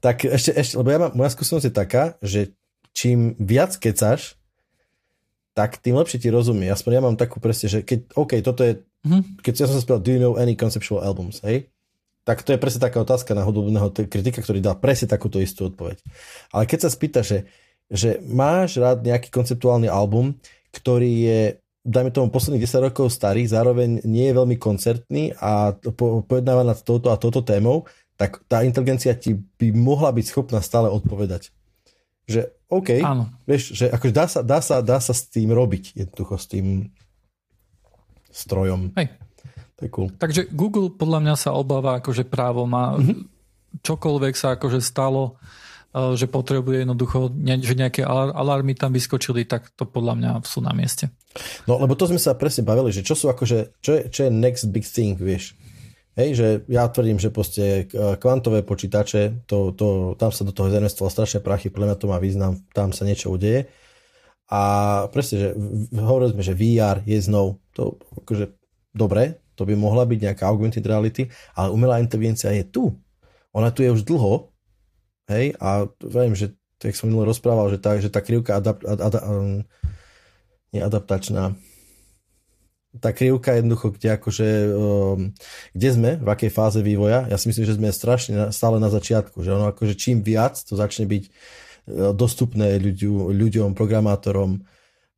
Tak ešte, ešte, lebo ja mám, moja skúsenosť je taká, že čím viac kecaš, tak tým lepšie ti rozumie. Aspoň ja mám takú presne, že keď, OK, toto je, mm-hmm. keď ja som sa spýtal, do you know any conceptual albums, hej? Tak to je presne taká otázka na hudobného kritika, ktorý dá presne takúto istú odpoveď. Ale keď sa spýta, že, že máš rád nejaký konceptuálny album, ktorý je, dajme tomu, posledných desať rokov starý, zároveň nie je veľmi koncertný a po, pojednáva nad touto a touto témou, tak tá inteligencia ti by mohla byť schopná stále odpovedať. Že OK, áno. Vieš, že akože dá sa, dá sa, dá sa s tým robiť, jednoducho s tým strojom. Hej. To je cool. Takže Google podľa mňa sa obáva, akože právo má, mm-hmm. čokoľvek sa akože stalo, že potrebuje jednoducho, že nejaké alarmy tam vyskočili, tak to podľa mňa sú na mieste. No, lebo to sme sa presne bavili, že čo sú akože, čo je, čo je next big thing, vieš. Hej, že ja tvrdím, že proste kvantové počítače, to, to, tam sa do toho zainvestovalo strašné prachy, podľa mňa to má význam, tam sa niečo udeje. A presne, že hovorili sme, že vé er je znovu, to akože dobre, to by mohla byť nejaká augmented reality, ale umelá inteligencia je tu. Ona tu je už dlho, hej, a viem, že, tak som minulý rozprával, že tá, že tá krivka adapt, ad, ad, um, nie adaptačná, tá krivka jednoducho, kde akože um, kde sme, v akej fáze vývoja, ja si myslím, že sme strašne na, stále na začiatku, že ono akože čím viac to začne byť dostupné ľuďu, ľuďom, programátorom,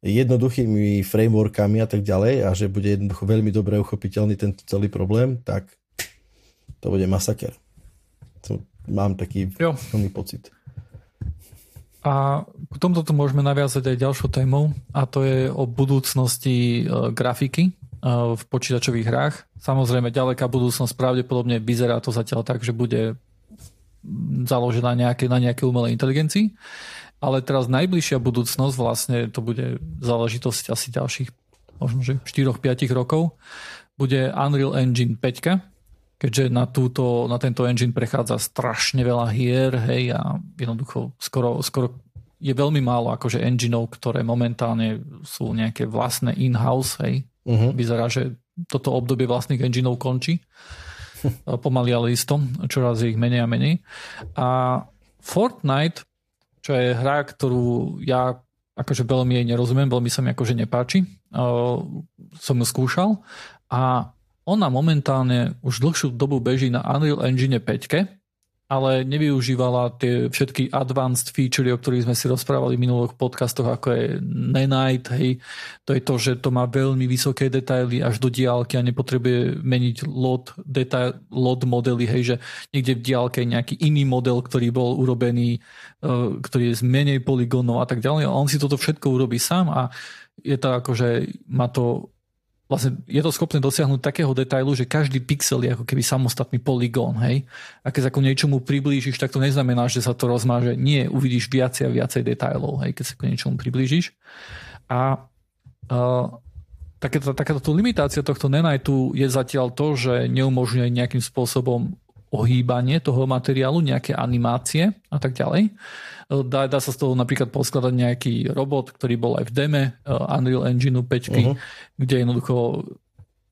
jednoduchými frameworkami a tak ďalej, a že bude jednoducho veľmi dobre uchopiteľný tento celý problém, tak to bude masaker. Mám taký veľmi pocit. A k tomto to môžeme naviazať aj ďalšou témou, a to je o budúcnosti grafiky v počítačových hrách. Samozrejme, ďaleká budúcnosť, pravdepodobne vyzerá to zatiaľ tak, že bude založená nejaké, na nejaké umelej inteligencii, ale teraz najbližšia budúcnosť, vlastne to bude záležitosť asi ďalších možno že štyri až päť rokov, bude Unreal Engine päť, keďže na, túto, na tento engine prechádza strašne veľa hier, hej, a jednoducho skoro, skoro je veľmi málo akože engineov, ktoré momentálne sú nejaké vlastné in-house, hej. Uh-huh. Vyzerá, že toto obdobie vlastných engineov končí. Pomaly, ale isto. Čoraz je ich menej a menej. A Fortnite, čo je hra, ktorú ja akože veľmi jej nerozumiem, veľmi sa mi akože nepáči. Som ju skúšal a ona momentálne už dlhšiu dobu beží na Unreal Engine päť, ale nevyužívala tie všetky advanced feature, o ktorých sme si rozprávali v minulých podcastoch, ako je Nanite, hej. To je to, že to má veľmi vysoké detaily až do diálky a nepotrebuje meniť load, detail, load modely, hej, že niekde v diálke je nejaký iný model, ktorý bol urobený, ktorý je z menej poligónov a tak ďalej. A on si toto všetko urobí sám a je to akože má to vlastne je to schopné dosiahnuť takého detailu, že každý pixel je ako keby samostatný polygón, hej. A keď sa k niečomu priblížiš, tak to neznamená, že sa to rozmáže. Nie, uvidíš viac a viacej detailov, hej, keď sa k niečomu priblížiš. A uh, takéto, takáto limitácia tohto Nanite je zatiaľ to, že neumožňuje nejakým spôsobom ohýbanie toho materiálu, nejaké animácie a tak ďalej. Dá, dá sa z toho napríklad poskladať nejaký robot, ktorý bol aj v deme Unreal Engine päť, uh-huh. kde jednoducho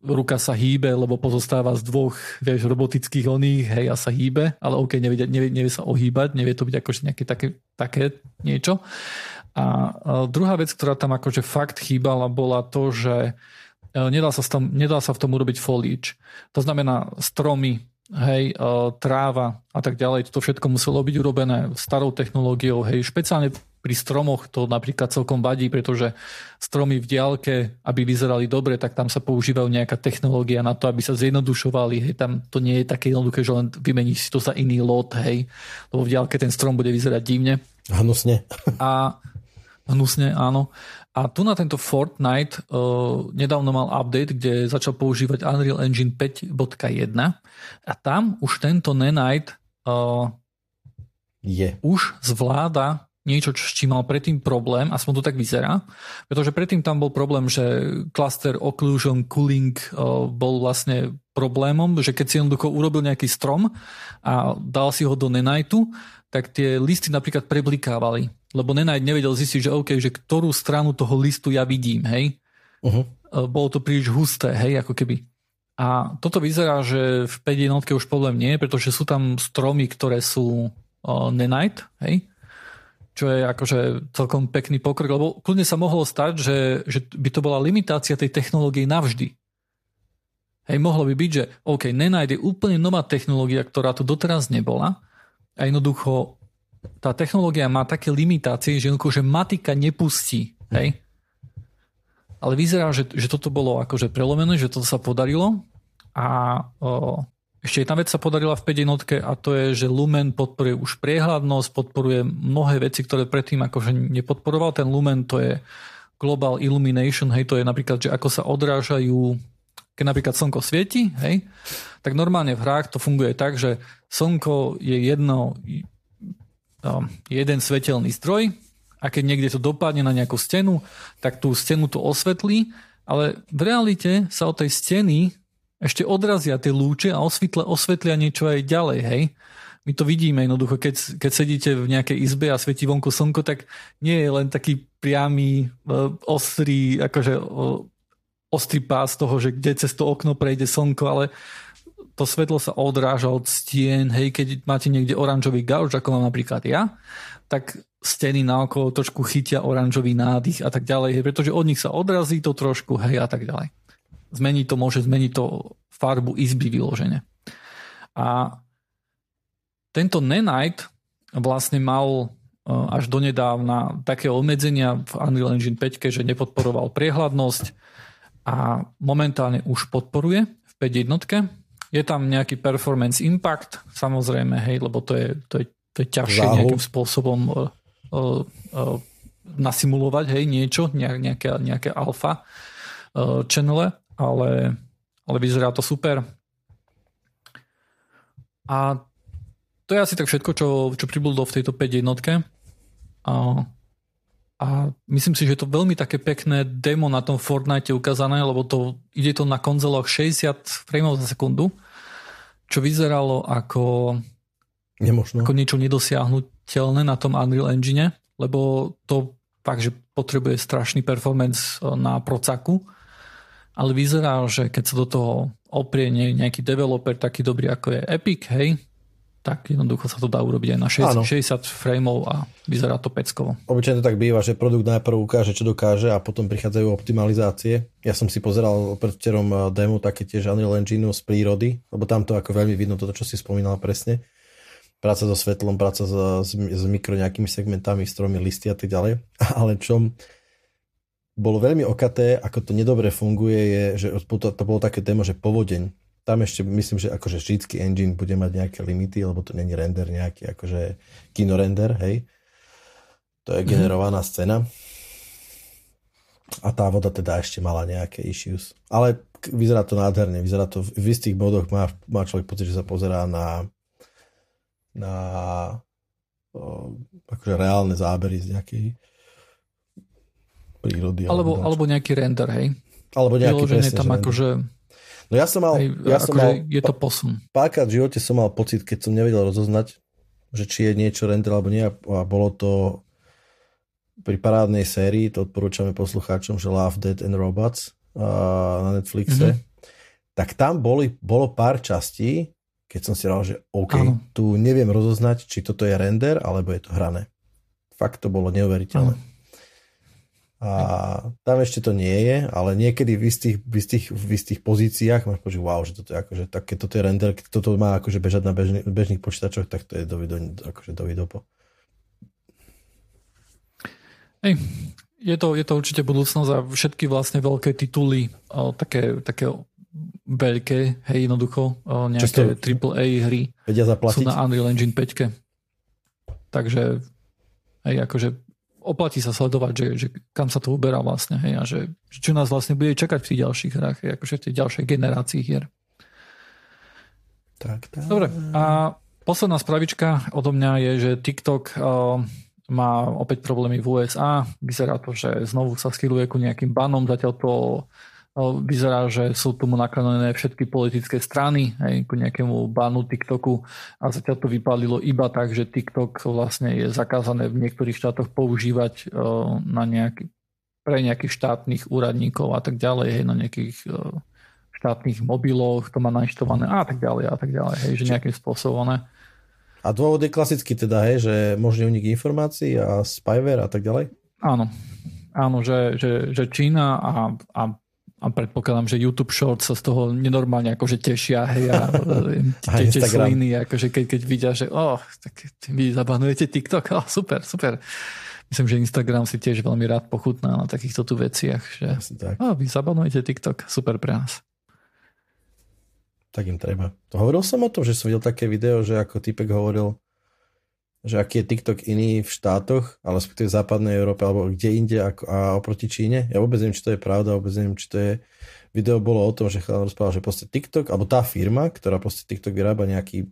ruka sa hýbe, lebo pozostáva z dvoch, vieš, robotických oných, hej, a sa hýbe, ale OK, nevie, nevie, nevie sa ohýbať, nevie to byť akože nejaké také, také niečo. A druhá vec, ktorá tam akože fakt chýbala, bola to, že nedá sa, tam, nedá sa v tom urobiť foliage. To znamená stromy, hej, tráva a tak ďalej. Toto všetko muselo byť urobené starou technológiou. Hej, špeciálne pri stromoch to napríklad celkom vadí, pretože stromy v diaľke, aby vyzerali dobre, tak tam sa používajú nejaká technológia na to, aby sa zjednodušovali. Hej, tam to nie je také jednoduché, že len vymeníš si to za iný lot, hej, lebo v diaľke ten strom bude vyzerať divne. Hnusne. A hnusne, áno. A tu na tento Fortnite uh, nedávno mal update, kde začal používať Unreal Engine päť bodka jeden a tam už tento Nanite uh, je. Už zvláda niečo, s čím mal predtým problém, aspoň to tak vyzerá, pretože predtým tam bol problém, že cluster occlusion cooling uh, bol vlastne problémom, že keď si jednoducho urobil nejaký strom a dal si ho do Naniteu, tak tie listy napríklad preblikávali. Lebo Nanite nevedel zistiť, že OK, že ktorú stranu toho listu ja vidím, hej. Uh-huh. Bolo to príliš husté, hej, ako keby. A toto vyzerá, že v päť jednotke už problém nie, pretože sú tam stromy, ktoré sú uh, Nanite, hej. čo je akože celkom pekný pokrok, lebo kľudne sa mohlo stať, že, že by to bola limitácia tej technológie navždy. Hej, mohlo by byť, že OK, nenájde úplne nová technológia, ktorá tu doteraz nebola, a jednoducho tá technológia má také limitácie, že jednoducho, že matika nepustí. Hej? Ale vyzerá, že, že toto bolo akože prelomené, že toto sa podarilo a o, ešte jedna vec sa podarila v päť jednotke a to je, že Lumen podporuje už priehľadnosť, podporuje mnohé veci, ktoré predtým akože nepodporoval. Ten Lumen to je Global Illumination, hej, to je napríklad, že ako sa odrážajú, keď napríklad slnko svieti, hej, tak normálne v hrách to funguje tak, že slnko je jedno, jeden svetelný stroj a keď niekde to dopadne na nejakú stenu, tak tú stenu to osvetlí, ale v realite sa od tej steny ešte odrazia tie lúče a osvetlia, osvetlia niečo aj ďalej, hej. My to vidíme jednoducho, keď, keď sedíte v nejakej izbe a svieti vonku slnko, tak nie je len taký priamy, ostrý, akože ostrý pás toho, že kde cez to okno prejde slnko, ale to svetlo sa odráža od stien, hej, keď máte niekde oranžový gauč, ako mám napríklad ja, tak steny naokolo trošku chytia oranžový nádych a tak ďalej, hej, pretože od nich sa odrazí to trošku, hej, a tak ďalej. Zmení to, môže zmeniť to farbu izby vyložene. A tento Nanite vlastne mal až donedávna také obmedzenia v Unreal Engine päť, že nepodporoval priehľadnosť a momentálne už podporuje v päť jednotke. Je tam nejaký performance impact, samozrejme, hej, lebo to je, to je, to je ťažšie Záhu. Nejakým spôsobom uh, uh, uh, nasimulovať, hej, niečo, nejaké, nejaké alfa uh, channele. Ale, ale vyzerá to super. A to je asi tak všetko, čo, čo pribudlo v tejto päť jednotke. A, a myslím si, že je to veľmi také pekné demo na tom Fortnite ukázané, lebo to, ide to na konzoloch šesťdesiat frameov za sekundu, čo vyzeralo ako, nemožno. Ako niečo nedosiahnuteľné na tom Unreal Engine, lebo to fakt, že potrebuje strašný performance na procaku. Ale vyzerá, že keď sa do toho oprie nejaký developer taký dobrý, ako je Epic, hej, tak jednoducho sa to dá urobiť aj na šesťdesiat, šesťdesiat frameov a vyzerá to peckovo. Obyčajne to tak býva, že produkt najprv ukáže, čo dokáže a potom prichádzajú optimalizácie. Ja som si pozeral predvčerom demo také tiež Unreal Engine z prírody, lebo tam to ako veľmi vidno, toto, čo si spomínal presne. Práca so svetlom, práca so, s, s mikro nejakými segmentami, stromy, listy a tak ďalej. Ale čom bolo veľmi okaté, ako to nedobre funguje, je, že to, to bolo také téma, že povodeň. Tam ešte myslím, že akože šítsky engine bude mať nejaké limity, lebo to není render nejaký, akože kinorender, hej. To je generovaná mm. scéna. A tá voda teda ešte mala nejaké issues. Ale vyzerá to nádherne, vyzerá to v istých bodoch, má, má človek pocit, že sa pozerá na na o, akože reálne zábery z nejakej prírody. Alebo, alebo nejaký render, hej? Alebo nejaký presne, tam akože... No ja som mal... Hej, ja som mal je to posun. Párkrát v živote som mal pocit, keď som nevedel rozoznať, že či je niečo render alebo nie. A bolo to pri parádnej sérii, to odporúčame poslucháčom, že Love, Dead and Robots na Netflixe. Mm-hmm. Tak tam boli, bolo pár častí, keď som si dal, že OK, áno. Tu neviem rozoznať, či toto je render, alebo je to hrané. Fakt to bolo neuveriteľné. Áno. A tam ešte to nie je, ale niekedy v istých, v istých, v istých pozíciách máš počuť, wow, že toto je akože, tak keď toto je render, keď toto má akože bežať na bežný, bežných počítačoch, tak to je dovido, akože dovidopo. Hej, je to, je to určite budúcnosť a všetky vlastne veľké tituly, také, také veľké, hej, jednoducho, nejaké triple A hry sú na Unreal Engine päť. Takže, hej, akože oplatí sa sledovať, že, že kam sa to uberá vlastne, hej, a že čo nás vlastne bude čakať v tých ďalších hrách, hej, akože v tej ďalšej generácii hier. Tak, tak. Dobre, a posledná spravička odo mňa je, že TikTok uh, má opäť problémy v U S A. Vyzerá to, že znovu sa schyluje ku nejakým banom, zatiaľ to uh, vyzerá, že sú tomu naklonené všetky politické strany, hej, ku nejakému banu TikToku a zatiaľ to vypadlo iba tak, že TikTok vlastne je zakázané v niektorých štátoch používať uh, na nejaký, pre nejakých štátnych úradníkov a tak ďalej, hej, na nejakých uh, štátnych mobiloch, to má nainštované a tak ďalej a tak ďalej, hej, že nejakým spôsobom. A dôvod je klasicky teda, hej, že možný unik informácií a spyware a tak ďalej? Áno. Áno, že, že, že Čína a, a, a predpokladám, že YouTube Shorts sa z toho nenormálne akože tešia, hej, a tie sliny, akože keď, keď vidia, že oh, tak vy zabanujete TikTok, oh, super, super. Myslím, že Instagram si tiež veľmi rád pochutná na takýchto tu veciach, že oh, vy zabanujete TikTok, super pre nás. Tak im treba. Hovoril som o tom, že som videl také video, že ako typek hovoril, že aký je TikTok iný v štátoch, ale respektíve v západnej Európe alebo kde inde ako, a oproti Číne. Ja vôbec neviem, či to je pravda, vôbec neviem, či to je... Video bolo o tom, že chlap rozprával, že proste TikTok, alebo tá firma, ktorá proste TikTok vyrába, nejaký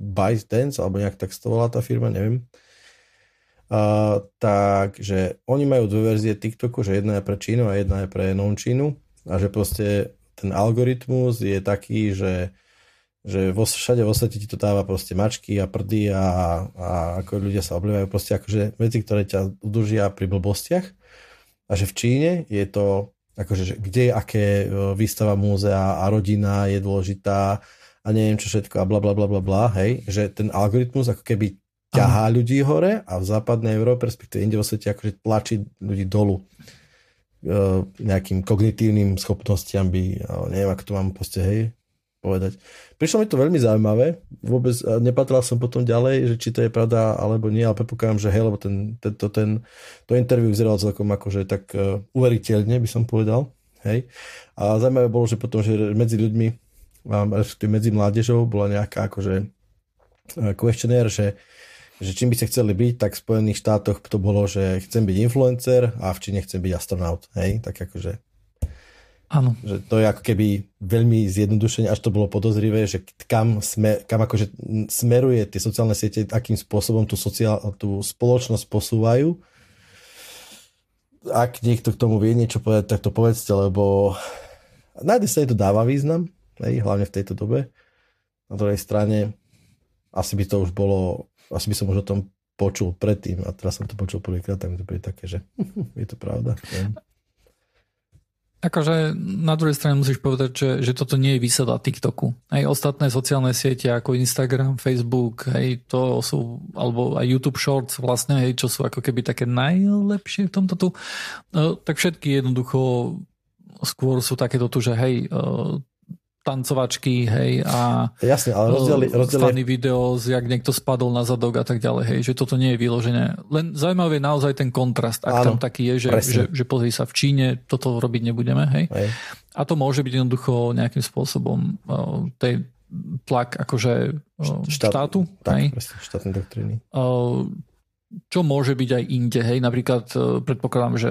ByteDance, alebo nejak tak to volá tá firma, neviem. Uh, takže oni majú dve verzie TikToku, že jedna je pre Čínu a jedna je pre non-Čínu a že proste ten algoritmus je taký, že že vo, všade vo svete ti to dáva proste mačky a prdy a, a ako ľudia sa oblievajú proste akože veci, ktoré ťa udržia pri blbostiach a že v Číne je to akože, že kde je aké výstava múzea a rodina je dôležitá a neviem čo všetko a bla bla bla bla bla, hej, že ten algoritmus ako keby ťahá ľudí hore a v západnej Európe, respektíve inde vo svete akože tlačí ľudí dolu nejakým kognitívnym schopnostiam by, neviem ako to mám proste, hej, povedať. Prišlo mi to veľmi zaujímavé, vôbec nepatral som potom ďalej, že či to je pravda alebo nie, ale prepokladám, že hej, lebo ten, ten, to, ten, to interview vyzeralo celkom akože tak uh, uveriteľne, by som povedal, hej. A zaujímavé bolo, že potom, že medzi ľuďmi, medzi mládežou bola nejaká akože questionnaire, že, že čím by ste chceli byť, tak v Spojených štátoch to bolo, že chcem byť influencer a v Číne chcem byť astronaut, hej, tak akože áno. Že to je ako keby veľmi zjednodušenie, až to bolo podozrivé, že kam, sme, kam akože smeruje tie sociálne siete, akým spôsobom tú, sociál, tú spoločnosť posúvajú. Ak niekto k tomu vie niečo povedať, tak to povedzte, lebo na jednej strane to dáva význam, hej, hlavne v tejto dobe. Na druhej strane asi by to už bolo, asi by som už o tom počul predtým a teraz som to počul prvýkrát, tak mi to príde také, že je to pravda. Neviem. Akože na druhej strane musíš povedať, že, že toto nie je výsada TikToku. Aj ostatné sociálne siete ako Instagram, Facebook, hej, to sú, alebo aj YouTube Shorts vlastne, hej, čo sú ako keby také najlepšie v tomto tu, no, tak všetky jednoducho skôr sú takéto tu, že hej, tancovačky, hej, a jasne, ale rozdiel, rozdiel... funny video, jak niekto spadol na zadok a tak ďalej, hej, že toto nie je vyložené. Len zaujímavý je naozaj ten kontrast, ak áno, tam taký je, že, že, že pozri sa, v Číne toto robiť nebudeme, hej. Hej. A to môže byť jednoducho nejakým spôsobom uh, tej tlak akože uh, Štát, štátu, tak, hej. Presne, štátne doktríny. Uh, čo môže byť aj inde, hej, napríklad uh, predpokladám, že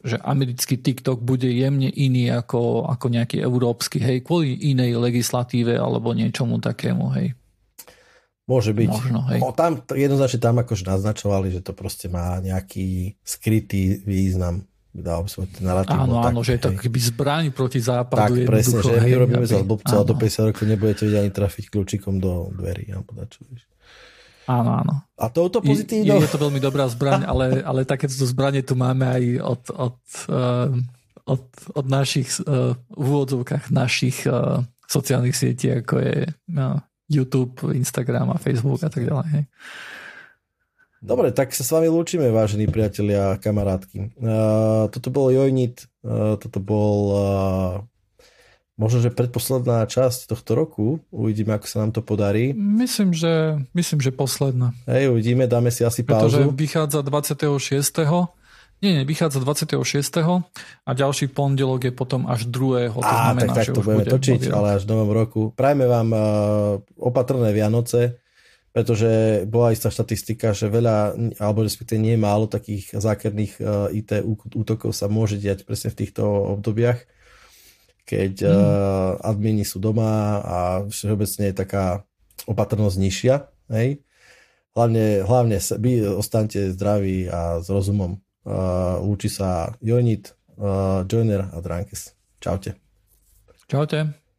že americký TikTok bude jemne iný ako, ako nejaký európsky, hej, kvôli inej legislatíve alebo niečomu takému, hej. Môže byť. Možno, hej. O, tam, jednoznačne tam akože naznačovali, že to proste má nejaký skrytý význam. Dá, narratív, áno, tak, áno, že je to keby zbraň proti západu. Tak presne, že my robíme za blbcov a do päťdesiat rokov nebudete vedieť ani trafiť kľúčikom do dverí. Alebo dačo, vieš. Áno, áno. A touto pozitívno... Je, je to veľmi dobrá zbraň, ale, ale takéto zbranie tu máme aj od, od, uh, od, od našich uh, v úvodzovkách našich uh, sociálnych sietí, ako je uh, YouTube, Instagram a Facebook a tak ďalej. Hej. Dobre, tak sa s vami lúčime, vážení priatelia a kamarátky. Uh, toto bol Joinit, uh, toto bol... Uh... Možno, že predposledná časť tohto roku. Uvidíme, ako sa nám to podarí. Myslím, že, myslím, že posledná. Hej, uvidíme, dáme si asi pauzu. Pretože vychádza dvadsiateho šiesteho Nie, nie, vychádza dvadsiateho šiesteho A ďalší pondelok je potom až druhého To Á, znamená, tak, tak to budeme bude točiť, podierať. Ale až v novom roku. Prajme vám uh, opatrné Vianoce, pretože bola istá štatistika, že veľa, alebo respektíve nie málo takých zákerných uh, í té útokov sa môže diať presne v týchto obdobiach, keď mm. uh, admini sú doma a všeobecne je taká opatrnosť nižšia. Hej? Hlavne, hlavne vy ostaňte zdraví a s rozumom. Uh, lúči sa Joinit, uh, Joiner a Drankes. Čaute. Čaute.